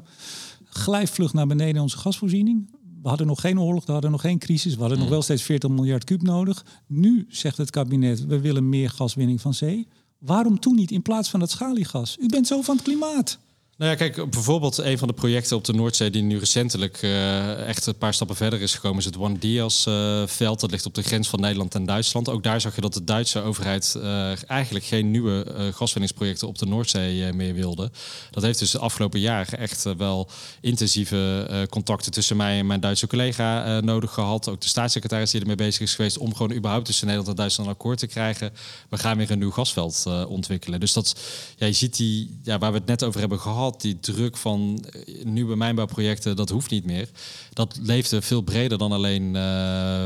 glijvlucht naar beneden in onze gasvoorziening... We hadden nog geen oorlog, we hadden nog geen crisis. We hadden nog wel steeds 40 miljard kuub nodig. Nu zegt het kabinet, we willen meer gaswinning van zee. Waarom toen niet in plaats van dat schaliegas? U bent zo van het klimaat. Nou ja, kijk, bijvoorbeeld een van de projecten op de Noordzee... die nu recentelijk echt een paar stappen verder is gekomen... is het One Dias-veld. Dat ligt op de grens van Nederland en Duitsland. Ook daar zag je dat de Duitse overheid eigenlijk geen nieuwe gaswinningsprojecten... op de Noordzee meer wilde. Dat heeft dus de afgelopen jaren echt wel intensieve contacten... tussen mij en mijn Duitse collega nodig gehad. Ook de staatssecretaris die ermee bezig is geweest... om gewoon überhaupt tussen Nederland en Duitsland een akkoord te krijgen. We gaan weer een nieuw gasveld ontwikkelen. Dus dat, je ziet die, waar we het net over hebben gehad... die druk van nieuwe mijnbouwprojecten, dat hoeft niet meer. Dat leefde veel breder dan alleen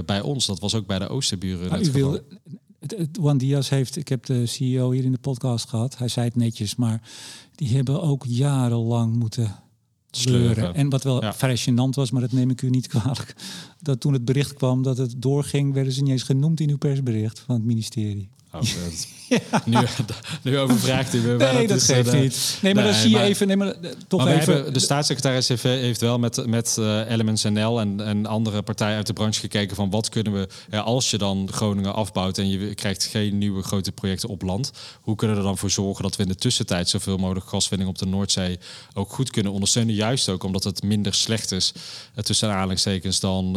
bij ons. Dat was ook bij de Oosterburen. Maar u wilde, Juan Diaz heeft, ik heb de CEO hier in de podcast gehad. Hij zei het netjes, maar die hebben ook jarenlang moeten sleuren. En wat wel vrij gênant was, maar dat neem ik u niet kwalijk. Dat toen het bericht kwam dat het doorging, werden ze niet eens genoemd in uw persbericht van het ministerie. Oh, ja. nu overvraagt u me. Nee, dat geeft niet. Nee, maar dan zie je even... De staatssecretaris heeft wel met Elements NL en andere partijen uit de branche gekeken van wat kunnen we... als je dan Groningen afbouwt en je krijgt geen nieuwe grote projecten op land... hoe kunnen we er dan voor zorgen dat we in de tussentijd... zoveel mogelijk gaswinning op de Noordzee ook goed kunnen ondersteunen? Juist ook omdat het minder slecht is, tussen aanhalingstekens... dan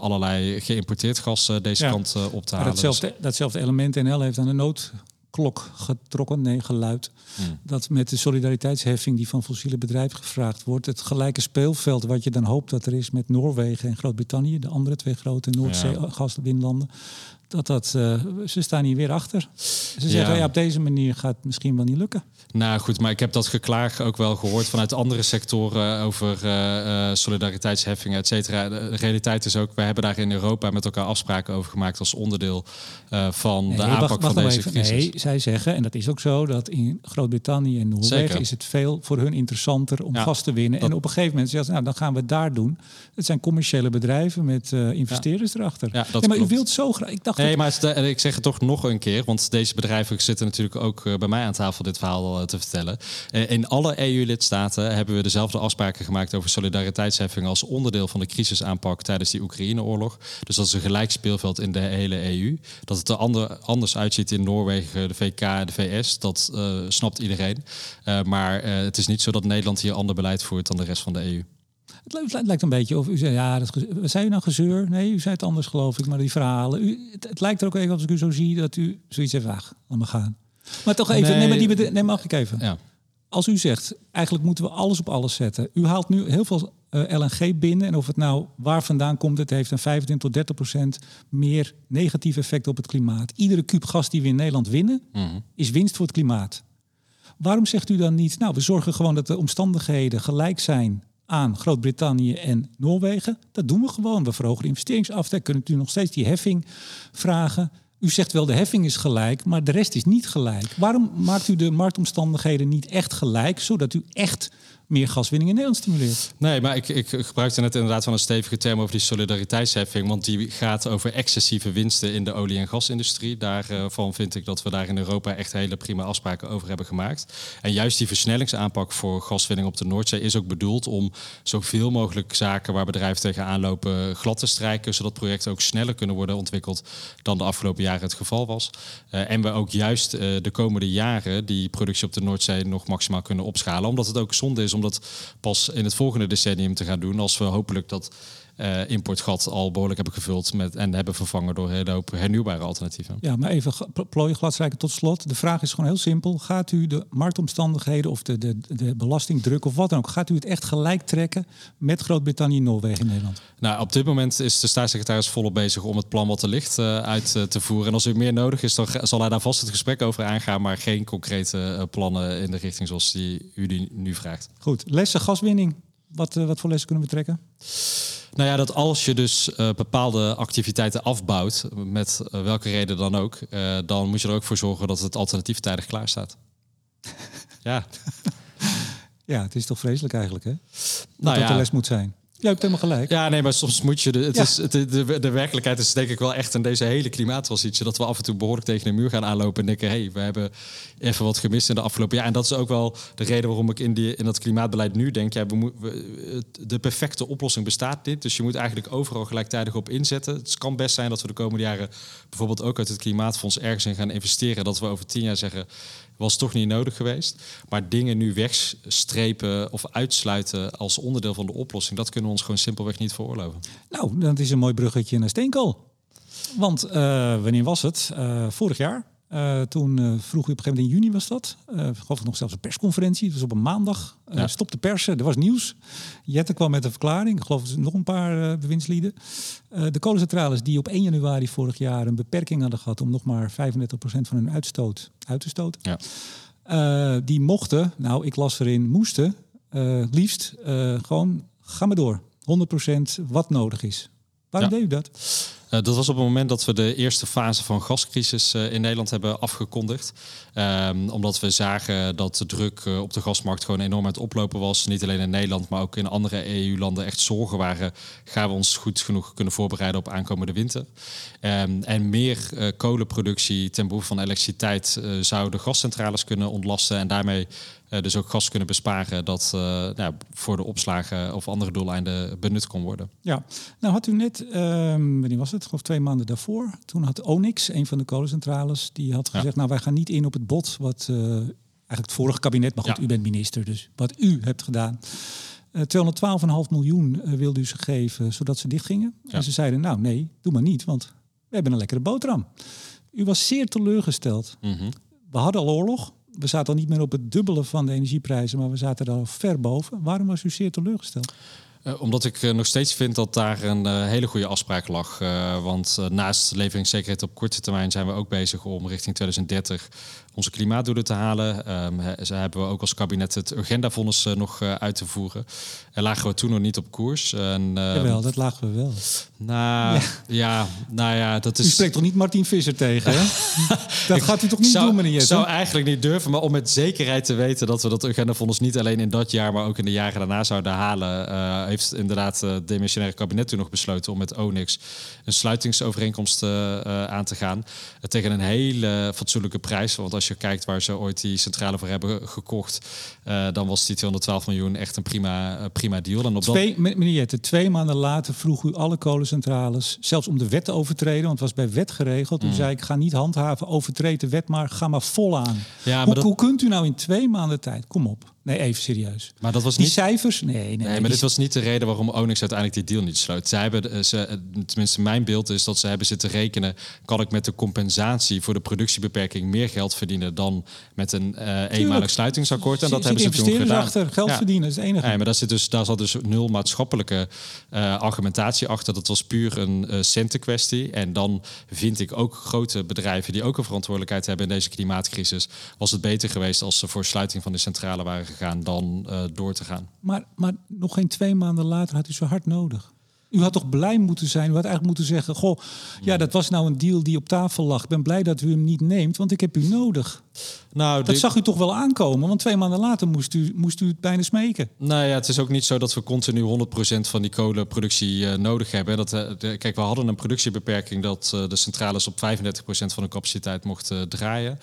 allerlei geïmporteerd gas deze kant op te halen. Datzelfde Element NL heeft aan de noodklok getrokken, geluid. Hmm. Dat met de solidariteitsheffing die van fossiele bedrijven gevraagd wordt... het gelijke speelveld wat je dan hoopt dat er is met Noorwegen en Groot-Brittannië... de andere twee grote Noordzee-gaswinlanden... Ze staan hier weer achter. Ze zeggen, op deze manier gaat het misschien wel niet lukken. Nou goed, maar ik heb dat geklaag ook wel gehoord vanuit andere sectoren over solidariteitsheffingen, et cetera. De realiteit is ook, wij hebben daar in Europa met elkaar afspraken over gemaakt als onderdeel van de aanpak van deze crisis. Nee, zij zeggen, en dat is ook zo, dat in Groot-Brittannië en Noorwegen is het veel voor hun interessanter om gas te winnen. En op een gegeven moment zeggen ze, dan gaan we het daar doen. Het zijn commerciële bedrijven met investeerders erachter. Ja, dat maar klopt. U wilt zo graag... ik zeg het toch nog een keer, want deze bedrijven zitten natuurlijk ook bij mij aan tafel dit verhaal te vertellen. In alle EU-lidstaten hebben we dezelfde afspraken gemaakt over solidariteitsheffing als onderdeel van de crisisaanpak tijdens die Oekraïne-oorlog. Dus dat is een gelijk speelveld in de hele EU. Dat het er anders uitziet in Noorwegen, de VK en de VS, dat snapt iedereen. Maar het is niet zo dat Nederland hier ander beleid voert dan de rest van de EU. Het lijkt een beetje of u zei, zei u nou gezeur? Nee, u zei het anders geloof ik, maar die verhalen. Het lijkt er ook even als ik u zo zie dat u zoiets heeft laat me gaan. Maar toch even, mag ik even? Ja. Als u zegt, eigenlijk moeten we alles op alles zetten. U haalt nu heel veel LNG binnen en of het nou waar vandaan komt... het heeft een 25% tot 30% meer negatief effect op het klimaat. Iedere kuub gas die we in Nederland winnen, is winst voor het klimaat. Waarom zegt u dan niet, we zorgen gewoon dat de omstandigheden gelijk zijn... aan Groot-Brittannië en Noorwegen. Dat doen we gewoon. We verhogen de investeringsaftrek. Kunnen natuurlijk nog steeds die heffing vragen. U zegt wel de heffing is gelijk, maar de rest is niet gelijk. Waarom maakt u de marktomstandigheden niet echt gelijk... zodat u echt meer gaswinning in Nederland stimuleert? Nee, maar ik gebruikte net inderdaad wel een stevige term... over die solidariteitsheffing, want die gaat over excessieve winsten... in de olie- en gasindustrie. Daarvan vind ik dat we daar in Europa echt hele prima afspraken over hebben gemaakt. En juist die versnellingsaanpak voor gaswinning op de Noordzee... is ook bedoeld om zoveel mogelijk zaken waar bedrijven tegenaan lopen... glad te strijken, zodat projecten ook sneller kunnen worden ontwikkeld... dan de afgelopen jaren het geval was. En we ook juist de komende jaren die productie op de Noordzee... nog maximaal kunnen opschalen, omdat het ook zonde is... om dat pas in het volgende decennium te gaan doen... als we hopelijk dat importgat al behoorlijk hebben gevuld... en hebben vervangen door een hele hoop hernieuwbare alternatieven. Ja, maar even plooien gladstrijken tot slot. De vraag is gewoon heel simpel. Gaat u de marktomstandigheden of de belastingdruk of wat dan ook... gaat u het echt gelijk trekken met Groot-Brittannië, Noorwegen en Nederland? Nou, op dit moment is de staatssecretaris volop bezig... om het plan wat er ligt uit te voeren. En als er meer nodig is, dan zal hij daar vast het gesprek over aangaan... maar geen concrete plannen in de richting zoals die u die nu vraagt. Goed, lessen, gaswinning. Wat voor lessen kunnen we trekken? Nou ja, dat als je dus bepaalde activiteiten afbouwt, met welke reden dan ook... dan moet je er ook voor zorgen dat het alternatief tijdig klaar staat. Ja. Ja, het is toch vreselijk eigenlijk, hè? Dat de les moet zijn. Ja, ik heb helemaal gelijk. Ja, nee, maar soms moet je... De werkelijkheid is denk ik wel echt in deze hele klimaattransitie... dat we af en toe behoorlijk tegen de muur gaan aanlopen... en denken, we hebben even wat gemist in de afgelopen jaar. En dat is ook wel de reden waarom ik in dat klimaatbeleid nu denk... de perfecte oplossing bestaat niet. Dus je moet eigenlijk overal gelijktijdig op inzetten. Het kan best zijn dat we de komende jaren... bijvoorbeeld ook uit het Klimaatfonds ergens in gaan investeren... dat we over 10 jaar zeggen... was toch niet nodig geweest. Maar dingen nu wegstrepen of uitsluiten als onderdeel van de oplossing... dat kunnen we ons gewoon simpelweg niet veroorloven. Nou, dat is een mooi bruggetje naar steenkool. Want wanneer was het? Vorig jaar. Toen vroeg u op een gegeven moment in juni was dat. Geloof ik nog zelfs een persconferentie. Het was op een maandag. Stop de persen. Er was nieuws. Jetten kwam met een verklaring. Ik geloof nog een paar bewindslieden. De kolencentrales die op 1 januari vorig jaar... een beperking hadden gehad om nog maar 35% van hun uitstoot uit te stoten. Ja. Die mochten, ik las erin, moesten... liefst gewoon, ga maar door. 100% wat nodig is. Waarom deed u dat? Dat was op het moment dat we de eerste fase van gascrisis in Nederland hebben afgekondigd. Omdat we zagen dat de druk op de gasmarkt gewoon enorm aan het oplopen was. Niet alleen in Nederland, maar ook in andere EU-landen echt zorgen waren. Gaan we ons goed genoeg kunnen voorbereiden op aankomende winter? En meer kolenproductie ten behoeve van elektriciteit zouden gascentrales kunnen ontlasten en daarmee dus ook gas kunnen besparen dat voor de opslagen of andere doeleinden benut kon worden. Ja, nou had u net, wanneer was het? Of 2 maanden daarvoor. Toen had Onyx, een van de kolencentrales, die had gezegd, nou wij gaan niet in op het bod wat eigenlijk het vorige kabinet, maar goed, u bent minister, dus wat u hebt gedaan. 212,5 miljoen wilde u ze geven, zodat ze dichtgingen. Ja. En ze zeiden, nou nee, doe maar niet, want we hebben een lekkere boterham. U was zeer teleurgesteld. Mm-hmm. We hadden al oorlog. We zaten al niet meer op het dubbele van de energieprijzen, maar we zaten er al ver boven. Waarom was u zeer teleurgesteld? Omdat ik nog steeds vind dat daar een hele goede afspraak lag. Want naast leveringszekerheid op korte termijn zijn we ook bezig om richting 2030 onze klimaatdoelen te halen. Ze hebben we ook als kabinet het agendavonnis nog uit te voeren. En lagen we toen nog niet op koers. Jawel, dat lagen we wel. Dat is... U spreekt toch niet Martin Visser tegen, hè? Dat gaat u toch niet doen, meneer Jetten? Ik zou eigenlijk niet durven, maar om met zekerheid te weten dat we dat agendavonnis niet alleen in dat jaar, maar ook in de jaren daarna zouden halen, heeft inderdaad het demissionaire kabinet toen nog besloten om met Onyx een sluitingsovereenkomst aan te gaan. Tegen een hele fatsoenlijke prijs. Want als je kijkt waar ze ooit die centrale voor hebben gekocht, dan was die 212 miljoen echt een prima deal. En op meneer Jetten, 2 maanden later vroeg u alle kolencentrales, zelfs om de wet te overtreden, want het was bij wet geregeld. U zei, ik ga niet handhaven, overtreed de wet, maar ga maar vol aan. Ja, hoe kunt u nou in 2 maanden tijd, kom op. Nee, even serieus. Maar dat was niet... Die cijfers? Nee, maar dit was niet de reden waarom Onyx uiteindelijk die deal niet sloot. Tenminste, mijn beeld is dat ze hebben zitten rekenen, kan ik met de compensatie voor de productiebeperking meer geld verdienen dan met een eenmalig sluitingsakkoord. En dat hebben ze toen gedaan. Achter, geld verdienen is het enige. Nee, maar daar zat dus nul maatschappelijke argumentatie achter. Dat was puur een centenkwestie. En dan vind ik ook grote bedrijven die ook een verantwoordelijkheid hebben in deze klimaatcrisis, was het beter geweest als ze voor sluiting van de centrale waren gegaan dan door te gaan. Maar nog geen 2 maanden later had u zo hard nodig. U had toch blij moeten zijn? U had eigenlijk moeten zeggen, goh, ja, dat was nou een deal die op tafel lag. Ik ben blij dat u hem niet neemt, want ik heb u nodig. Nou, dat zag u toch wel aankomen? Want 2 maanden later moest u het bijna smeken. Nou ja, het is ook niet zo dat we continu 100% van die kolenproductie nodig hebben. Kijk, we hadden een productiebeperking dat de centrales op 35% van hun capaciteit mochten draaien.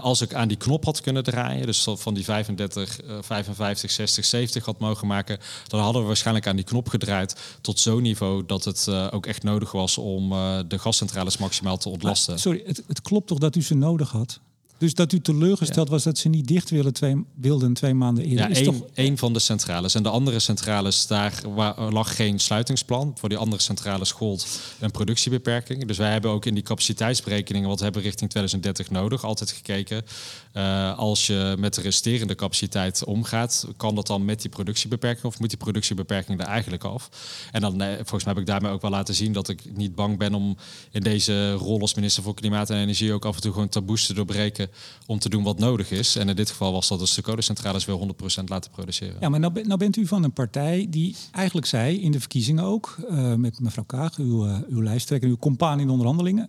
Als ik aan die knop had kunnen draaien, dus van die 35, 55, 60, 70 had mogen maken, dan hadden we waarschijnlijk aan die knop gedraaid tot zo'n niveau dat het ook echt nodig was om de gascentrales maximaal te ontlasten. Maar, sorry, het klopt toch dat u ze nodig had? Dus dat u teleurgesteld was dat ze niet dicht wilden 2 maanden eerder. Ja, één van de centrales. En de andere centrales, daar lag geen sluitingsplan. Voor die andere centrales gold een productiebeperking. Dus wij hebben ook in die capaciteitsberekeningen, wat hebben we richting 2030 nodig, altijd gekeken. Als je met de resterende capaciteit omgaat, kan dat dan met die productiebeperking of moet die productiebeperking er eigenlijk af? En dan volgens mij heb ik daarmee ook wel laten zien dat ik niet bang ben om in deze rol als minister voor Klimaat en Energie ook af en toe gewoon taboes te doorbreken om te doen wat nodig is. En in dit geval was dat dus de kolencentrales weer 100% laten produceren. Ja, maar nou bent u van een partij die eigenlijk zei in de verkiezingen ook, met mevrouw Kaag, uw lijsttrekker, uw compaan in de onderhandelingen,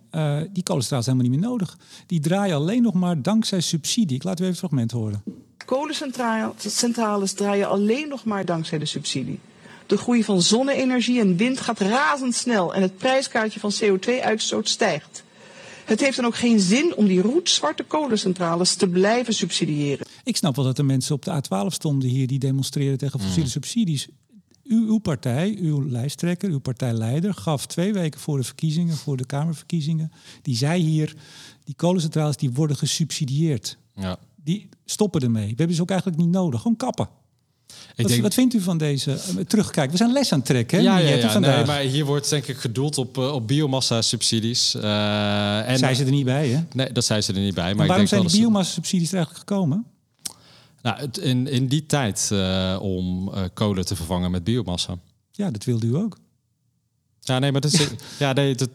die kolencentrales helemaal niet meer nodig. Die draaien alleen nog maar dankzij subsidies. Ik laat u even het fragment horen. Kolencentrales draaien alleen nog maar dankzij de subsidie. De groei van zonne-energie en wind gaat razendsnel en het prijskaartje van CO2-uitstoot stijgt. Het heeft dan ook geen zin om die roetzwarte kolencentrales te blijven subsidiëren. Ik snap wel dat er mensen op de A12 stonden hier die demonstreren tegen fossiele subsidies. Uw partij, uw lijsttrekker, uw partijleider gaf 2 weken voor de verkiezingen, voor de Kamerverkiezingen, die zei hier, die kolencentrales die worden gesubsidieerd. Ja. Die stoppen ermee. We hebben ze ook eigenlijk niet nodig. Gewoon kappen. Wat vindt u van deze terugkijken? We zijn les aan het trekken. Hè? Ja. Nee, maar hier wordt denk ik gedoeld op biomassa-subsidies. En zijn ze er niet bij, hè? Nee, dat zijn ze er niet bij. Maar waarom zijn die biomassa-subsidies er eigenlijk gekomen? Nou, in die tijd om kolen te vervangen met biomassa. Ja, dat wilde u ook. Ja, nee, maar dat is... ja, nee, dat,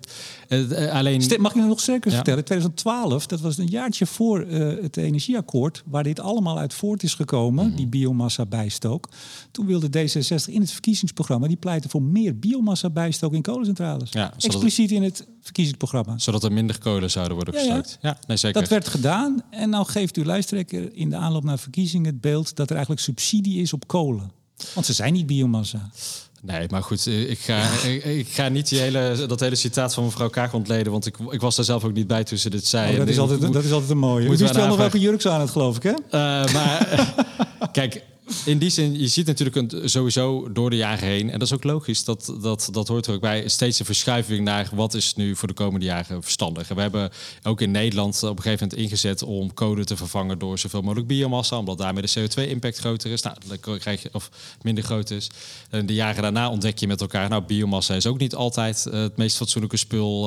alleen... Mag ik nog zeker vertellen? 2012, dat was een jaartje voor het Energieakkoord... waar dit allemaal uit voort is gekomen, die biomassa-bijstook. Toen wilde D66 in het verkiezingsprogramma... die pleiten voor meer biomassa-bijstook in kolencentrales. Ja, expliciet in het verkiezingsprogramma. Zodat er minder kolen zouden worden gestoken. Ja, nee, zeker. Dat werd gedaan. En nou geeft uw lijsttrekker in de aanloop naar verkiezingen... het beeld dat er eigenlijk subsidie is op kolen. Want ze zijn niet biomassa. Nee, maar goed, ik ga niet dat hele citaat van mevrouw Kaag ontleden... want ik was daar zelf ook niet bij tussen dit zei. Oh, dat is altijd een mooie. Moet je wel nog welke jurk aan het, geloof ik, hè? Maar kijk, in die zin, je ziet natuurlijk sowieso door de jaren heen... en dat is ook logisch, dat hoort er ook bij... steeds een verschuiving naar wat is nu voor de komende jaren verstandig. En we hebben ook in Nederland op een gegeven moment ingezet... om kolen te vervangen door zoveel mogelijk biomassa... omdat daarmee de CO2-impact groter is, dan krijg je, of minder groot is. En de jaren daarna ontdek je met elkaar... nou, biomassa is ook niet altijd het meest fatsoenlijke spul...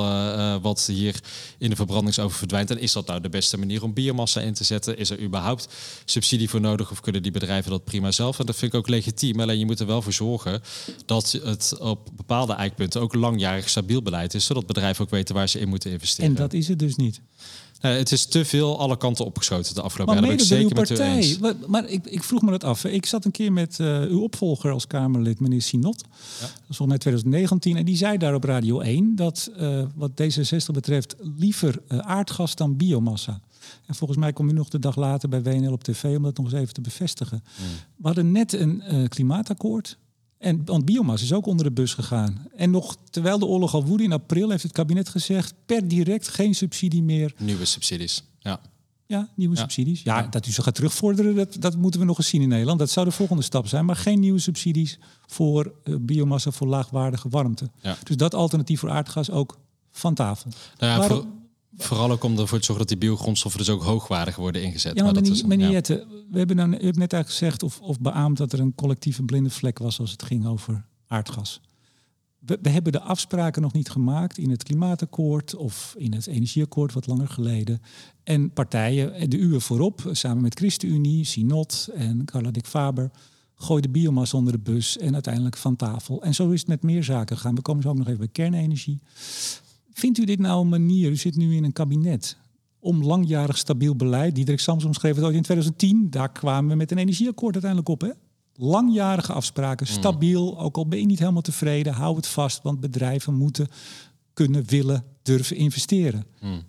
wat hier in de verbrandingsoven verdwijnt. En is dat nou de beste manier om biomassa in te zetten? Is er überhaupt subsidie voor nodig of kunnen die bedrijven dat prima zelf? En dat vind ik ook legitiem. Alleen je moet er wel voor zorgen dat het op bepaalde eikpunten ook langjarig stabiel beleid is, zodat bedrijven ook weten waar ze in moeten investeren. En dat is het dus niet. Het is te veel alle kanten opgeschoten de afgelopen jaren. Maar mede door uw partij. Maar ik vroeg me dat af. Ik zat een keer met uw opvolger als Kamerlid, meneer Sinot. Ja. Dat was volgens mij 2019. En die zei daar op Radio 1 dat wat D66 betreft liever aardgas dan biomassa. En volgens mij kom je nog de dag later bij WNL op tv... om dat nog eens even te bevestigen. Mm. We hadden net een klimaatakkoord. Want biomassa is ook onder de bus gegaan. En nog terwijl de oorlog al woedde in april... heeft het kabinet gezegd per direct geen subsidie meer. Nieuwe subsidies, ja. Ja, nieuwe subsidies. Ja, dat u ze gaat terugvorderen, dat moeten we nog eens zien in Nederland. Dat zou de volgende stap zijn. Maar geen nieuwe subsidies voor biomassa voor laagwaardige warmte. Ja. Dus dat alternatief voor aardgas ook van tafel. Nou ja, vooral ook om ervoor te zorgen dat die biogrondstoffen dus ook hoogwaardig worden ingezet. Ja, maar meneer Jetten, we hebben nou, u hebt net eigenlijk gezegd of beaamd dat er een collectieve blinde vlek was als het ging over aardgas. We hebben de afspraken nog niet gemaakt in het Klimaatakkoord of in het Energieakkoord wat langer geleden. En partijen, de uwe voorop, samen met ChristenUnie, Sinot en Carla Dick Faber... gooi de biomassa onder de bus en uiteindelijk van tafel. En zo is het met meer zaken gegaan. We komen zo ook nog even bij kernenergie. Vindt u dit nou een manier, u zit nu in een kabinet... om langjarig stabiel beleid, Diederik Samsom schreef het ooit in 2010... daar kwamen we met een energieakkoord uiteindelijk op, hè? Langjarige afspraken, stabiel, ook al ben je niet helemaal tevreden... hou het vast, want bedrijven moeten kunnen, willen, durven investeren. Mm.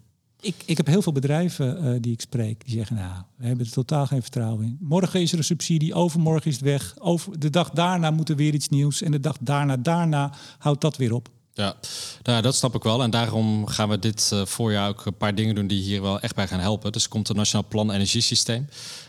Ik heb heel veel bedrijven die ik spreek, die zeggen... nou, we hebben er totaal geen vertrouwen in. Morgen is er een subsidie, overmorgen is het weg. De dag daarna moet er weer iets nieuws en de dag daarna houdt dat weer op. Ja, nou, dat snap ik wel. En daarom gaan we dit voorjaar ook een paar dingen doen die hier wel echt bij gaan helpen. Dus er komt een Nationaal Plan Energiesysteem.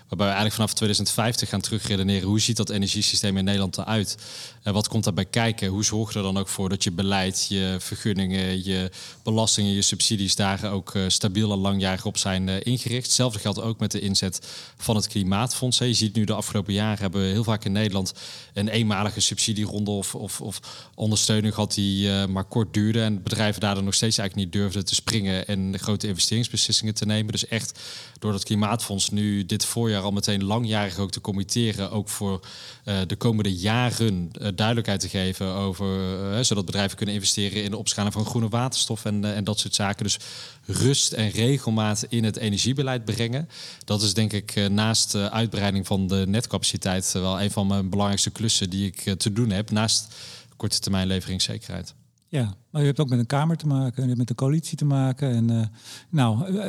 Waarbij we eigenlijk vanaf 2050 gaan terugredeneren... hoe ziet dat energiesysteem in Nederland eruit? En wat komt daarbij kijken? Hoe zorg je er dan ook voor dat je beleid, je vergunningen... je belastingen, je subsidies daar ook stabiel en langjarig op zijn ingericht? Hetzelfde geldt ook met de inzet van het Klimaatfonds. Je ziet nu de afgelopen jaren hebben we heel vaak in Nederland... een eenmalige subsidieronde of ondersteuning gehad die maar kort duurde... en bedrijven daardoor nog steeds eigenlijk niet durfden te springen... en grote investeringsbeslissingen te nemen. Dus echt door dat Klimaatfonds nu dit voorjaar... al meteen langjarig ook te committeren, ook voor de komende jaren duidelijkheid te geven over, zodat bedrijven kunnen investeren in de opschaling van groene waterstof en dat soort zaken. Dus rust en regelmaat in het energiebeleid brengen. Dat is denk ik naast de uitbreiding van de netcapaciteit wel een van mijn belangrijkste klussen die ik te doen heb, naast korte termijn leveringszekerheid. Ja, maar je hebt ook met een Kamer te maken en je hebt met de coalitie te maken. En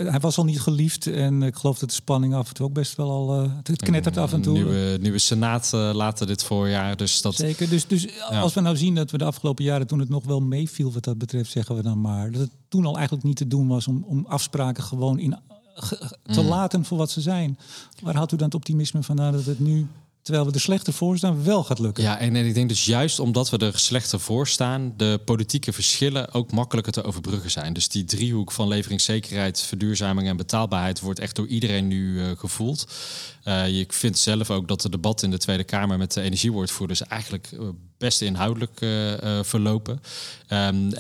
hij was al niet geliefd en ik geloof dat de spanning af en toe ook best wel al... het knettert af en toe. Nieuwe Senaat later dit voorjaar. Dus dat... Zeker, dus als we nou zien dat we de afgelopen jaren toen het nog wel meeviel wat dat betreft, zeggen we dan maar. Dat het toen al eigenlijk niet te doen was om afspraken gewoon in te laten voor wat ze zijn. Waar had u dan het optimisme vandaan dat het nu... terwijl we er slechter voor staan, wel gaat lukken. Ja, en ik denk dus juist omdat we er slechter voor staan... de politieke verschillen ook makkelijker te overbruggen zijn. Dus die driehoek van leveringszekerheid, verduurzaming en betaalbaarheid... wordt echt door iedereen nu gevoeld. Ik vind zelf ook dat het debat in de Tweede Kamer... met de energiewoordvoerders eigenlijk best inhoudelijk verlopen.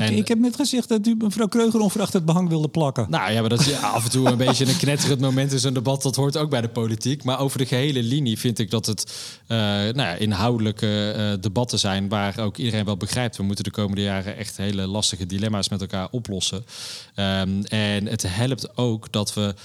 Ik heb net gezegd dat u mevrouw Kreuger onverwacht het behang wilde plakken. Nou ja, maar dat is af en toe een beetje een knetterend moment in zo'n debat. Dat hoort ook bij de politiek. Maar over de gehele linie vind ik dat het inhoudelijke debatten zijn waar ook iedereen wel begrijpt. We moeten de komende jaren echt hele lastige dilemma's met elkaar oplossen. En het helpt ook dat we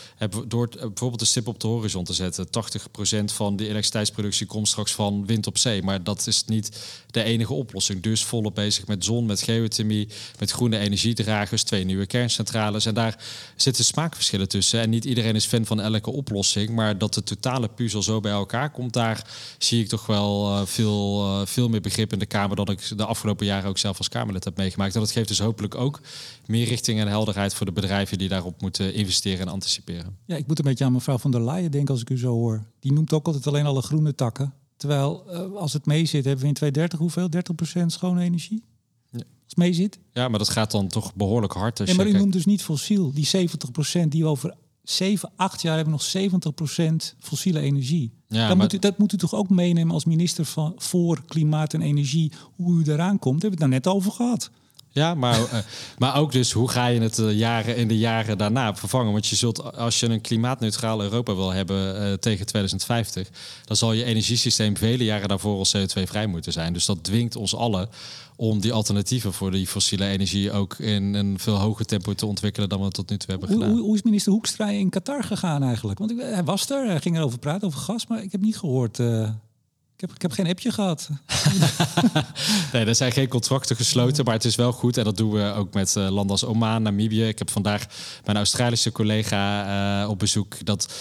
door bijvoorbeeld de stip op de horizon te zetten. 80% van de elektriciteitsproductie komt straks van wind op zee. Maar dat is niet de enige oplossing. Dus volop bezig met zon, met geothermie, met groene energiedragers, 2 nieuwe kerncentrales. En daar zitten smaakverschillen tussen. En niet iedereen is fan van elke oplossing. Maar dat de totale puzzel zo bij elkaar komt, daar zie ik toch wel veel meer begrip in de Kamer dan ik de afgelopen jaren ook zelf als Kamerlid heb meegemaakt. En dat geeft dus hopelijk ook meer richting en helderheid voor de bedrijven die daarop moeten investeren en anticiperen. Ja, ik moet een beetje aan mevrouw van der Leyen denken als ik u zo hoor. Die noemt ook altijd alleen alle groene takken. Terwijl, als het mee zit, hebben we in 2030 hoeveel? 30% schone energie? Ja. Als het mee zit? Ja, maar dat gaat dan toch behoorlijk hard. Ja, maar u noemt dus niet fossiel. Die 70% die we over 7-8 jaar hebben, nog 70% fossiele energie. Ja, dat moet u toch ook meenemen als minister voor Klimaat en Energie, hoe u eraan komt. Daar hebben we het nou net over gehad. Ja, maar ook dus hoe ga je het in de jaren daarna vervangen? Want je zult, als je een klimaatneutraal Europa wil hebben tegen 2050... dan zal je energiesysteem vele jaren daarvoor al CO2-vrij moeten zijn. Dus dat dwingt ons allen om die alternatieven voor die fossiele energie ook in een veel hoger tempo te ontwikkelen dan we tot nu toe hebben gedaan. Hoe is minister Hoekstra in Qatar gegaan eigenlijk? Want hij was er, hij ging erover praten, over gas, maar ik heb niet gehoord... Ik heb geen appje gehad. Nee, er zijn geen contracten gesloten, maar het is wel goed. En dat doen we ook met landen als Oman, Namibië. Ik heb vandaag mijn Australische collega op bezoek. Dat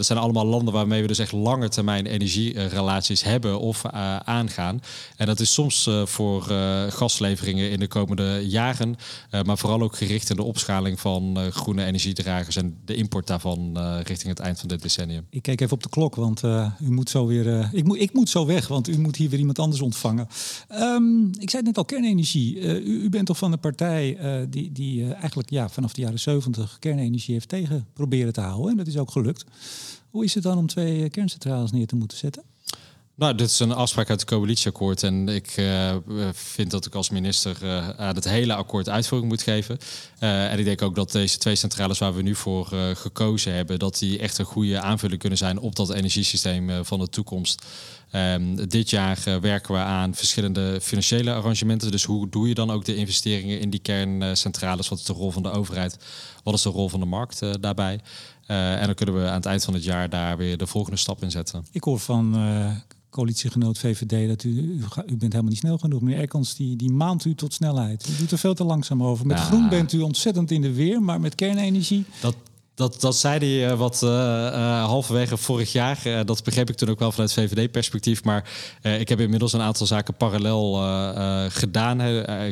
zijn allemaal landen waarmee we dus echt lange termijn energierelaties hebben of aangaan. En dat is soms voor gasleveringen in de komende jaren. Maar vooral ook gericht in de opschaling van groene energiedragers en de import daarvan richting het eind van dit decennium. Ik keek even op de klok, want u moet zo weer... Ik moet zo weg, want u moet hier weer iemand anders ontvangen. Ik zei het net al, kernenergie. U bent toch van een partij die eigenlijk vanaf de jaren 70 kernenergie heeft tegen proberen te houden. En dat is ook gelukt. Hoe is het dan om 2 kerncentrales neer te moeten zetten? Nou, dit is een afspraak uit het coalitieakkoord. En ik vind dat ik als minister aan het hele akkoord uitvoering moet geven. En ik denk ook dat deze 2 centrales waar we nu voor gekozen hebben, dat die echt een goede aanvulling kunnen zijn op dat energiesysteem van de toekomst. Dit jaar werken we aan verschillende financiële arrangementen. Dus hoe doe je dan ook de investeringen in die kerncentrales? Wat is de rol van de overheid? Wat is de rol van de markt daarbij? En dan kunnen we aan het eind van het jaar daar weer de volgende stap in zetten. Ik hoor van coalitiegenoot VVD dat u bent helemaal niet snel genoeg. Meneer Erkans, die maant u tot snelheid. U doet er veel te langzaam over. Met groen bent u ontzettend in de weer, maar met kernenergie... Dat zei hij halverwege vorig jaar. Dat begreep ik toen ook wel vanuit VVD-perspectief. Maar ik heb inmiddels een aantal zaken parallel gedaan.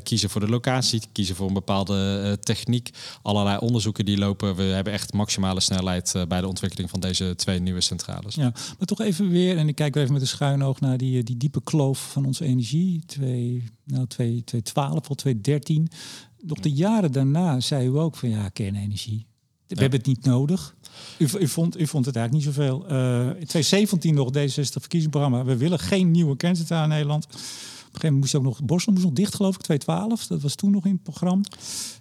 Kiezen voor de locatie, kiezen voor een bepaalde techniek. Allerlei onderzoeken die lopen. We hebben echt maximale snelheid bij de ontwikkeling van deze 2 nieuwe centrales. Ja, maar toch even weer, en ik kijk weer even met een schuin oog naar die diepe kloof van onze energie. 2012 tot 2013. Nog de jaren daarna zei u ook van kernenergie. We hebben het niet nodig. U vond het eigenlijk niet zoveel. In 2017 nog, D66 verkiezingsprogramma. We willen geen nieuwe kerncentrale in Nederland. Op een gegeven moment Borssele moest nog dicht, geloof ik. 2012, dat was toen nog in het programma.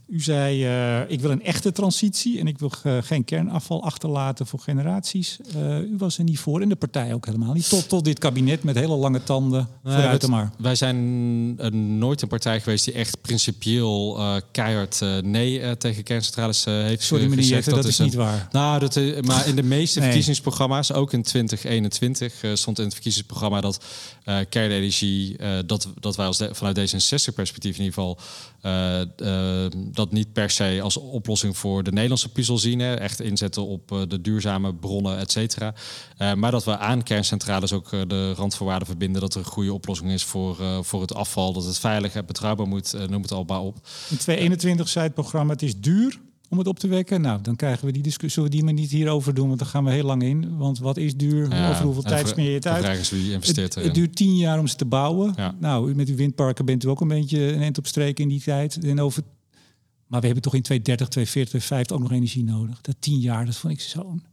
U zei, ik wil een echte transitie. En ik wil geen kernafval achterlaten voor generaties. U was er niet voor. En de partij ook helemaal niet. Tot dit kabinet met hele lange tanden. Wij zijn nooit een partij geweest die echt principieel keihard tegen kerncentrales heeft gezegd. Sorry meneer Jetten, dat is niet waar. Nou, maar in de meeste verkiezingsprogramma's, ook in 2021... stond in het verkiezingsprogramma dat kernenergie... dat wij vanuit D66 perspectief in ieder geval... dat niet per se als oplossing voor de Nederlandse puzzel zien. Hè. Echt inzetten op de duurzame bronnen, et cetera. Maar dat we aan kerncentrales ook de randvoorwaarden verbinden. Dat er een goede oplossing is voor het afval. Dat het veilig en betrouwbaar moet. Noem het al maar op. In 2021 zei het programma, het is duur om het op te wekken. Nou, dan krijgen we die discussie. Zullen we die maar niet hierover doen? Want dan gaan we heel lang in. Want wat is duur? Ja, over hoeveel tijd smeer je het uit? Het duurt 10 jaar om ze te bouwen. Ja. Nou, met uw windparken bent u ook een beetje een end op streek in die tijd. En maar we hebben toch in 2030, 2040, 2050 ook nog energie nodig. Dat 10 jaar, dat vond ik zo'n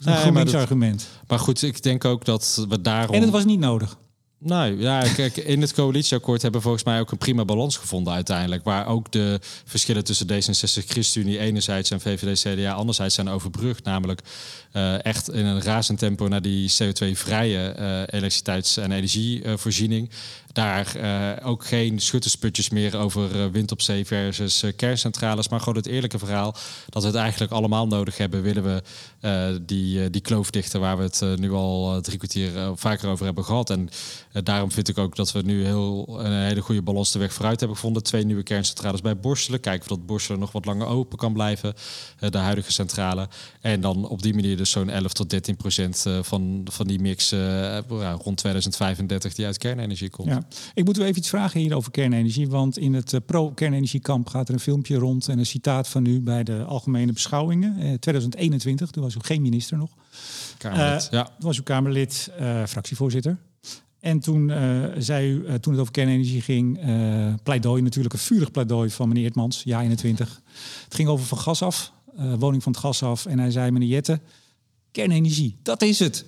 GroenLinks argument. Maar goed, ik denk ook dat we daarom... En het was niet nodig. Nou ja, kijk, in het coalitieakkoord hebben we volgens mij ook een prima balans gevonden uiteindelijk. Waar ook de verschillen tussen D66, ChristenUnie enerzijds en VVD, CDA anderzijds zijn overbrugd. Namelijk echt in een razend tempo naar die CO2-vrije elektriciteits- en energievoorziening. Daar ook geen schuttersputjes meer over wind op zee versus kerncentrales. Maar gewoon het eerlijke verhaal dat we het eigenlijk allemaal nodig hebben. Willen we die kloof dichten waar we het nu al 3 kwartier vaker over hebben gehad. En daarom vind ik ook dat we nu een hele goede balans de weg vooruit hebben gevonden. 2 nieuwe kerncentrales bij Borssele. Kijken of dat Borssele nog wat langer open kan blijven. De huidige centrale. En dan op die manier dus zo'n 11% tot 13% van die mix rond 2035 die uit kernenergie komt. Ja. Ik moet u even iets vragen hier over kernenergie. Want in het pro-kernenergiekamp gaat er een filmpje rond en een citaat van u bij de Algemene Beschouwingen. 2021, toen was u geen minister nog. Kamerlid, ja. Toen was u Kamerlid, fractievoorzitter. En toen zei u, toen het over kernenergie ging, pleidooi, natuurlijk een vurig pleidooi van meneer Eertmans, jaar 21. Het ging over van gas af, woning van het gas af. En hij zei, meneer Jetten, kernenergie, dat is het.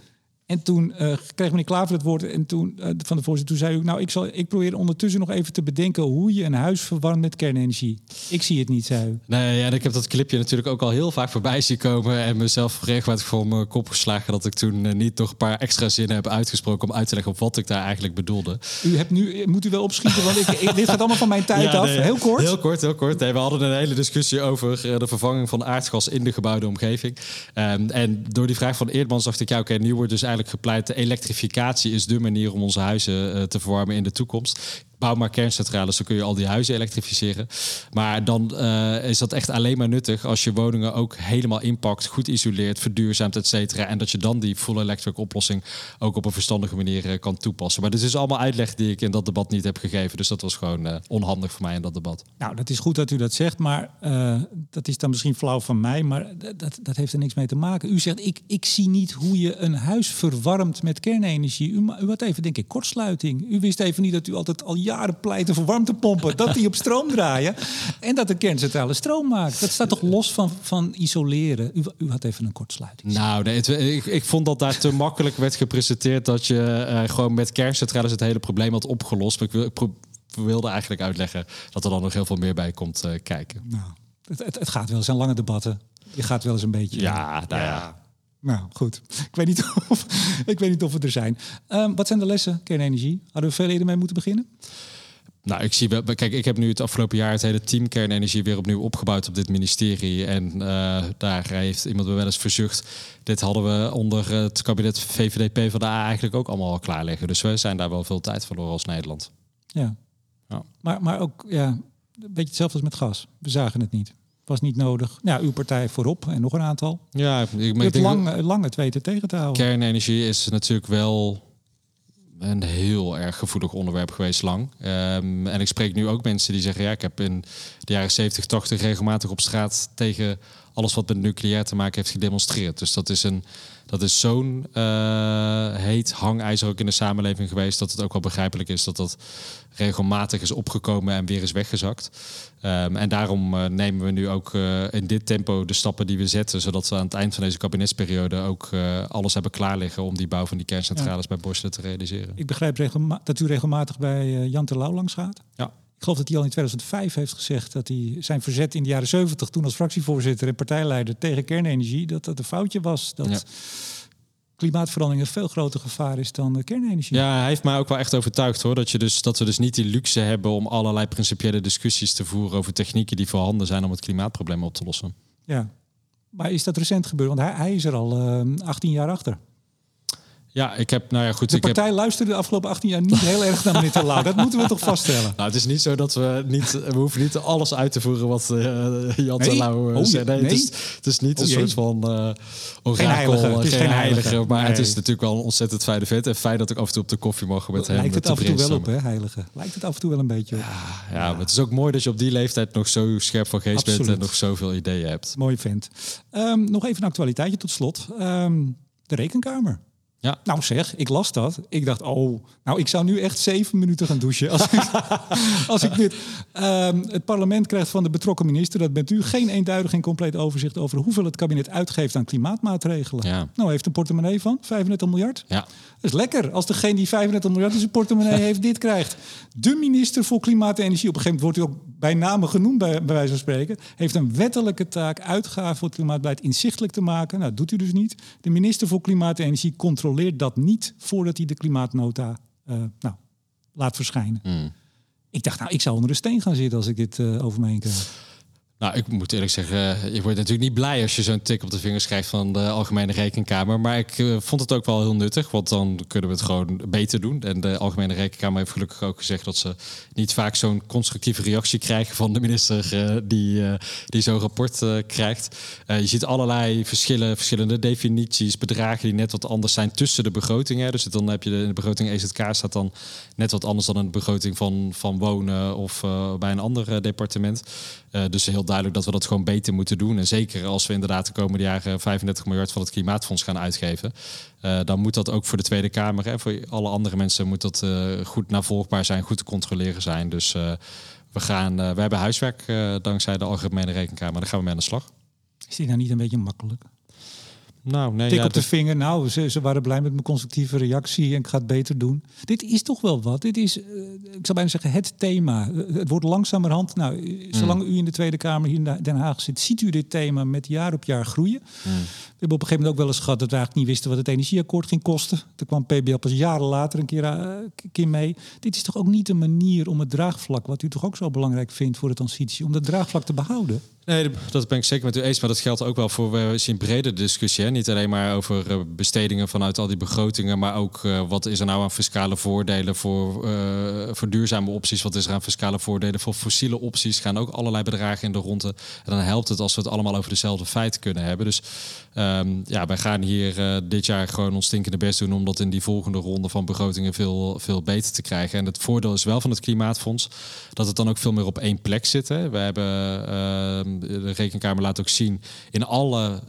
En toen kreeg meneer Klaver het woord en toen van de voorzitter. Toen zei u, nou, ik probeer ondertussen nog even te bedenken hoe je een huis verwarmt met kernenergie. Ik zie het niet, zei u. Nee, ja, ik heb dat clipje natuurlijk ook al heel vaak voorbij zien komen. En mezelf regelmatig voor mijn kop geslagen dat ik toen niet nog een paar extra zinnen heb uitgesproken om uit te leggen op wat ik daar eigenlijk bedoelde. U hebt nu, moet u wel opschieten, want dit gaat allemaal van mijn tijd af. Nee, heel kort. Heel kort. Nee, we hadden een hele discussie over de vervanging van aardgas in de gebouwde omgeving. En door die vraag van Eerdmans dacht ik, ja, oké, nu wordt dus gepleit, de elektrificatie is de manier om onze huizen te verwarmen in de toekomst. Bouw maar kerncentrales, dan kun je al die huizen elektrificeren. Maar dan is dat echt alleen maar nuttig als je woningen ook helemaal inpakt, goed isoleert, verduurzaamt, et cetera. En dat je dan die full electric oplossing ook op een verstandige manier kan toepassen. Maar dit is allemaal uitleg die ik in dat debat niet heb gegeven. Dus dat was gewoon onhandig voor mij in dat debat. Nou, dat is goed dat u dat zegt, maar dat is dan misschien flauw van mij. Maar dat heeft er niks mee te maken. U zegt, ik zie niet hoe je een huis verwarmt met kernenergie. U had even, denk ik, kortsluiting. U wist even niet dat u altijd al jaren pleiten voor warmtepompen, dat die op stroom draaien en dat de kerncentrale stroom maakt. Dat staat toch los van isoleren? U had even een kortsluiting. Nou, nee, ik vond dat daar te makkelijk werd gepresenteerd dat je gewoon met kerncentrales het hele probleem had opgelost. Maar ik wilde eigenlijk uitleggen dat er dan nog heel veel meer bij komt kijken. Nou, het gaat wel eens aan lange debatten. Je gaat wel eens een beetje... Ja, nou ja. Nou, goed. Ik weet niet of we er zijn. Wat zijn de lessen kernenergie? Hadden we veel eerder mee moeten beginnen? Nou, ik zie wel. Kijk, ik heb nu het afgelopen jaar het hele team kernenergie weer opnieuw opgebouwd op dit ministerie. En daar heeft iemand me wel eens verzucht. Dit hadden we onder het kabinet VVD, PvdA eigenlijk ook allemaal al klaar liggen. Dus we zijn daar wel veel tijd verloren als Nederland. Ja. Ja. Maar ook ja, een beetje hetzelfde als met gas. We zagen het niet. Was niet nodig. Nou, uw partij voorop en nog een aantal. Ja, ik denk lang het weten tegen te houden. Kernenergie is natuurlijk wel een heel erg gevoelig onderwerp geweest lang. En ik spreek nu ook mensen die zeggen, ja, ik heb in de jaren 70, 80 regelmatig op straat tegen alles wat met nucleair te maken heeft gedemonstreerd. Dus dat is zo'n heet hangijzer ook in de samenleving geweest, dat het ook wel begrijpelijk is dat regelmatig is opgekomen en weer is weggezakt. En daarom nemen we nu ook in dit tempo de stappen die we zetten, zodat we aan het eind van deze kabinetsperiode ook alles hebben klaar liggen om die bouw van die kerncentrales bij Borssele te realiseren. Ik begrijp dat u regelmatig bij Jan Terlouw langs gaat. Ja. Ik geloof dat hij al in 2005 heeft gezegd dat hij zijn verzet in de jaren 70... toen als fractievoorzitter en partijleider tegen kernenergie, dat een foutje was. Dat klimaatverandering een veel groter gevaar is dan kernenergie. Ja, hij heeft mij ook wel echt overtuigd, hoor. Dat we dus niet die luxe hebben om allerlei principiële discussies te voeren over technieken die voorhanden zijn om het klimaatprobleem op te lossen. Ja, maar is dat recent gebeurd? Want hij is er al 18 jaar achter. Ja, de partij luisterde de afgelopen 18 jaar niet heel erg naar meneer Terlouw. Dat moeten we toch vaststellen. Nou, het is niet zo dat we hoeven niet alles uit te voeren wat Jan Terlouw zei. Nee, het is niet een soort van orakel, geen heilige. Maar nee. Het is natuurlijk wel een ontzettend fijne vent. En fijn dat ik af en toe op de koffie mag met hem. Lijkt het af en toe wel op, hè, heilige? Lijkt het af en toe wel een beetje op. Ja, maar het is ook mooi dat je op die leeftijd nog zo scherp van geest bent en nog zoveel ideeën hebt. Mooi vent. Nog even een actualiteitje tot slot. De Rekenkamer. Ja. Nou zeg, ik las dat. Ik dacht, oh, nou ik zou nu echt 7 minuten gaan douchen. Het parlement krijgt van de betrokken minister, dat bent u, geen eenduidig en compleet overzicht over hoeveel het kabinet uitgeeft aan klimaatmaatregelen. Ja. Nou, heeft een portemonnee van 35 miljard. Ja. Dat is lekker. Als degene die 35 miljard in zijn portemonnee heeft, dit krijgt. De minister voor Klimaat en Energie, op een gegeven moment wordt u ook bij namen genoemd, bij wijze van spreken, heeft een wettelijke taak uitgaven voor het klimaatbeleid inzichtelijk te maken. Nou, dat doet u dus niet. De minister voor Klimaat en Energie controleert dat niet voordat hij de klimaatnota laat verschijnen. Mm. Ik dacht, nou, ik zou onder de steen gaan zitten als ik dit over me heen krijg. Nou, ik moet eerlijk zeggen, je wordt natuurlijk niet blij als je zo'n tik op de vingers krijgt van de Algemene Rekenkamer. Maar ik vond het ook wel heel nuttig, want dan kunnen we het gewoon beter doen. En de Algemene Rekenkamer heeft gelukkig ook gezegd dat ze niet vaak zo'n constructieve reactie krijgen van de minister die zo'n rapport krijgt. Je ziet allerlei verschillende definities, bedragen die net wat anders zijn tussen de begrotingen. Dus dan heb je in de begroting EZK staat dan net wat anders dan in de begroting van wonen of bij een ander departement. Dus heel duidelijk dat we dat gewoon beter moeten doen. En zeker als we inderdaad de komende jaren 35 miljard van het Klimaatfonds gaan uitgeven. Dan moet dat ook voor de Tweede Kamer en voor alle andere mensen moet dat goed navolgbaar zijn, goed te controleren zijn. Dus we hebben huiswerk dankzij de Algemene Rekenkamer. Daar gaan we mee aan de slag. Is dit nou niet een beetje makkelijk? Nou, nee, tik op de vinger. Nou, ze waren blij met mijn constructieve reactie en ik ga het beter doen. Dit is toch wel wat. Dit is, ik zou bijna zeggen, het thema. Het wordt langzamerhand. Nou, zolang u in de Tweede Kamer hier in Den Haag zit, ziet u dit thema met jaar op jaar groeien. Mm. We hebben op een gegeven moment ook wel eens gehad dat we eigenlijk niet wisten wat het Energieakkoord ging kosten. Toen kwam PBL pas jaren later een keer mee. Dit is toch ook niet een manier om het draagvlak, wat u toch ook zo belangrijk vindt voor de transitie, om dat draagvlak te behouden? Nee, dat ben ik zeker met u eens. Maar dat geldt ook wel voor, we zien brede discussie. Hè? Niet alleen maar over bestedingen vanuit al die begrotingen, maar ook wat is er nou aan fiscale voordelen voor duurzame opties? Wat is er aan fiscale voordelen voor fossiele opties? Gaan ook allerlei bedragen in de ronde. En dan helpt het als we het allemaal over dezelfde feiten kunnen hebben. Dus wij gaan hier dit jaar gewoon ons stinkende best doen om dat in die volgende ronde van begrotingen veel, veel beter te krijgen. En het voordeel is wel van het Klimaatfonds dat het dan ook veel meer op één plek zit. Hè? We hebben de Rekenkamer laat ook zien, in alle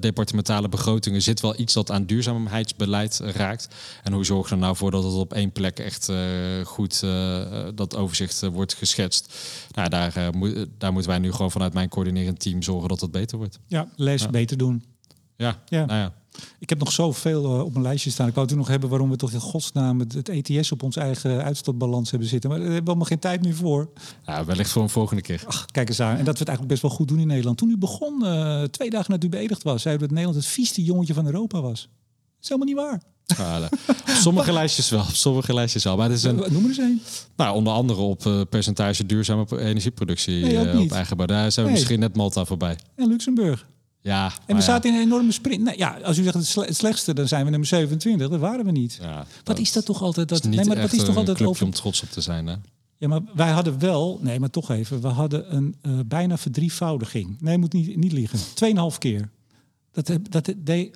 departementale begrotingen zit wel iets dat aan duurzaamheidsbeleid raakt. En hoe zorg je er nou voor dat het op één plek echt goed dat overzicht wordt geschetst? Nou, daar moeten wij nu gewoon vanuit mijn coördinerend team zorgen dat dat beter wordt. Ja, beter doen. Ja. Nou ja. Ik heb nog zoveel op mijn lijstje staan. Ik wou het nog hebben waarom we toch in godsnaam het ETS op ons eigen uitstootbalans hebben zitten. Maar daar hebben we allemaal geen tijd meer voor. Nou, wellicht voor een volgende keer. Ach, kijk eens aan. En dat we het eigenlijk best wel goed doen in Nederland. Toen u begon, 2 dagen nadat u beëdigd was, zeiden we dat Nederland het vieste jongetje van Europa was. Dat is helemaal niet waar. Voilà. Op sommige lijstjes wel. Maar het is noem er eens een. Nou, onder andere op percentage duurzame energieproductie op eigen bouw. Daar zijn we misschien net Malta voorbij. En Luxemburg. Ja, en we zaten in een enorme sprint. Nou, ja, als u zegt het slechtste, dan zijn we nummer 27. Dat waren we niet. Ja, wat is dat toch altijd? Dat is niet echt een clubje om trots op te zijn. Hè? Ja, maar wij hadden wel... Nee, maar toch even. We hadden een bijna verdrievoudiging. Nee, moet niet liegen. 2,5 keer.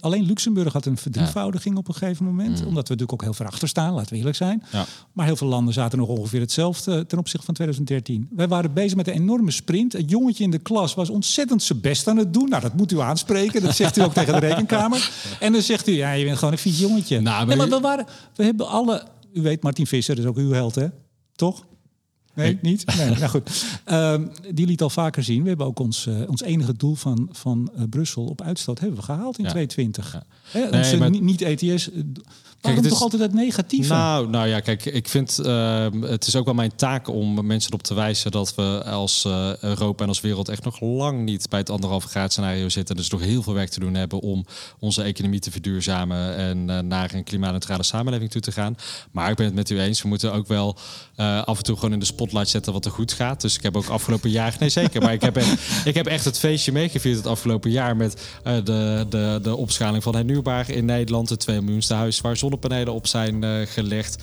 Alleen Luxemburg had een verdrievoudiging op een gegeven moment. Mm. Omdat we natuurlijk ook heel ver achter staan, laten we eerlijk zijn. Ja. Maar heel veel landen zaten nog ongeveer hetzelfde ten opzichte van 2013. Wij waren bezig met een enorme sprint. Het jongetje in de klas was ontzettend zijn best aan het doen. Nou, dat moet u aanspreken. Dat zegt u ook tegen de Rekenkamer. En dan zegt u, ja, je bent gewoon een vies jongetje. Nou, maar, maar we hebben alle... U weet, Martin Visser is ook uw held, hè? Toch? Nee, niet? Nee, nou goed. Die liet al vaker zien. We hebben ook ons enige doel van Brussel op uitstoot hebben we gehaald in 2020. Ja. Niet ETS. Waarom toch altijd het negatieve? Nou ja, kijk, ik vind... het is ook wel mijn taak om mensen erop te wijzen dat we als Europa en als wereld echt nog lang niet bij het 1,5 graad scenario zitten. Dus nog heel veel werk te doen hebben om onze economie te verduurzamen en naar een klimaatneutrale samenleving toe te gaan. Maar ik ben het met u eens. We moeten ook wel af en toe gewoon in de spotlight zetten wat er goed gaat. Dus ik heb ook afgelopen jaar... Nee, zeker. Maar ik heb echt het feestje meegevierd het afgelopen jaar met de opschaling van hernieuwbaar in Nederland. Het 2 miljoenste huis waar zon zonnepanelen op zijn gelegd.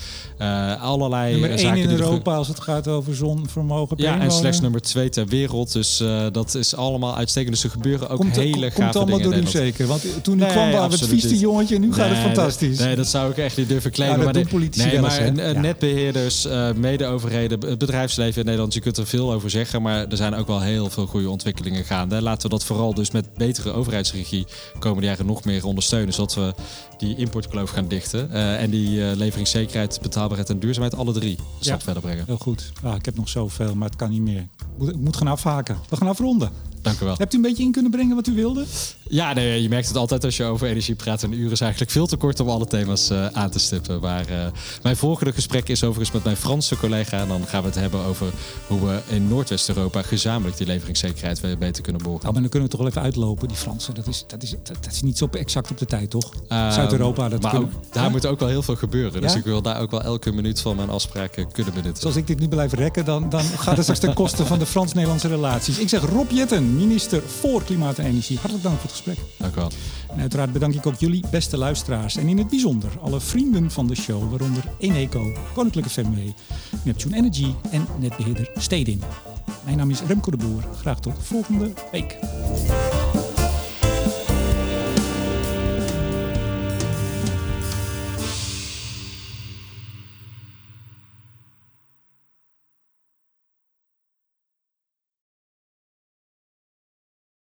Allerlei nummer 1 zaken in Europa als het gaat over zonvermogen. Ja, en slechts nummer 2 ter wereld. Dus dat is allemaal uitstekend. Dus er gebeuren ook hele gave dingen. Komt allemaal door u zeker? Want toen kwam we aan het vieste jongetje en nu gaat het fantastisch. Nee, dat zou ik echt niet durven claimen. Ja, dat doen politici maar netbeheerders, mede-overheden, het bedrijfsleven in Nederland. Je kunt er veel over zeggen, maar er zijn ook wel heel veel goede ontwikkelingen gaande. Laten we dat vooral dus met betere overheidsregie komende jaren nog meer ondersteunen. Zodat we die importkloof gaan dichten. En die leveringszekerheid, betaalbaarheid en duurzaamheid, alle drie stap verder brengen. Heel goed. Ah, ik heb nog zoveel, maar het kan niet meer. Ik moet gaan afhaken. We gaan afronden. Dank u wel. Hebt u een beetje in kunnen brengen wat u wilde? Ja, nee, je merkt het altijd als je over energie praat. Een uur is eigenlijk veel te kort om alle thema's aan te stippen. Maar mijn volgende gesprek is overigens met mijn Franse collega. En dan gaan we het hebben over hoe we in Noordwest-Europa gezamenlijk die leveringszekerheid weer beter kunnen borgen. Nou, maar dan kunnen we toch wel even uitlopen, die Fransen. Dat is niet zo exact op de tijd, toch? Zuid-Europa, dat maar kunnen... ook, daar moet ook wel heel veel gebeuren. Ja? Dus ik wil daar ook wel elke minuut van mijn afspraken kunnen benutten. Zoals ik dit nu blijf rekken, dan gaat het straks ten koste van de Frans-Nederlandse relaties. Ik zeg Rob Jetten, minister voor Klimaat en Energie. Hartelijk dank voor het gesprek. Dank u wel. En uiteraard bedank ik ook jullie, beste luisteraars. En in het bijzonder alle vrienden van de show, waaronder Eneco, Koninklijke FMW, Neptune Energy en netbeheerder Stedin. Mijn naam is Remco de Boer. Graag tot volgende week.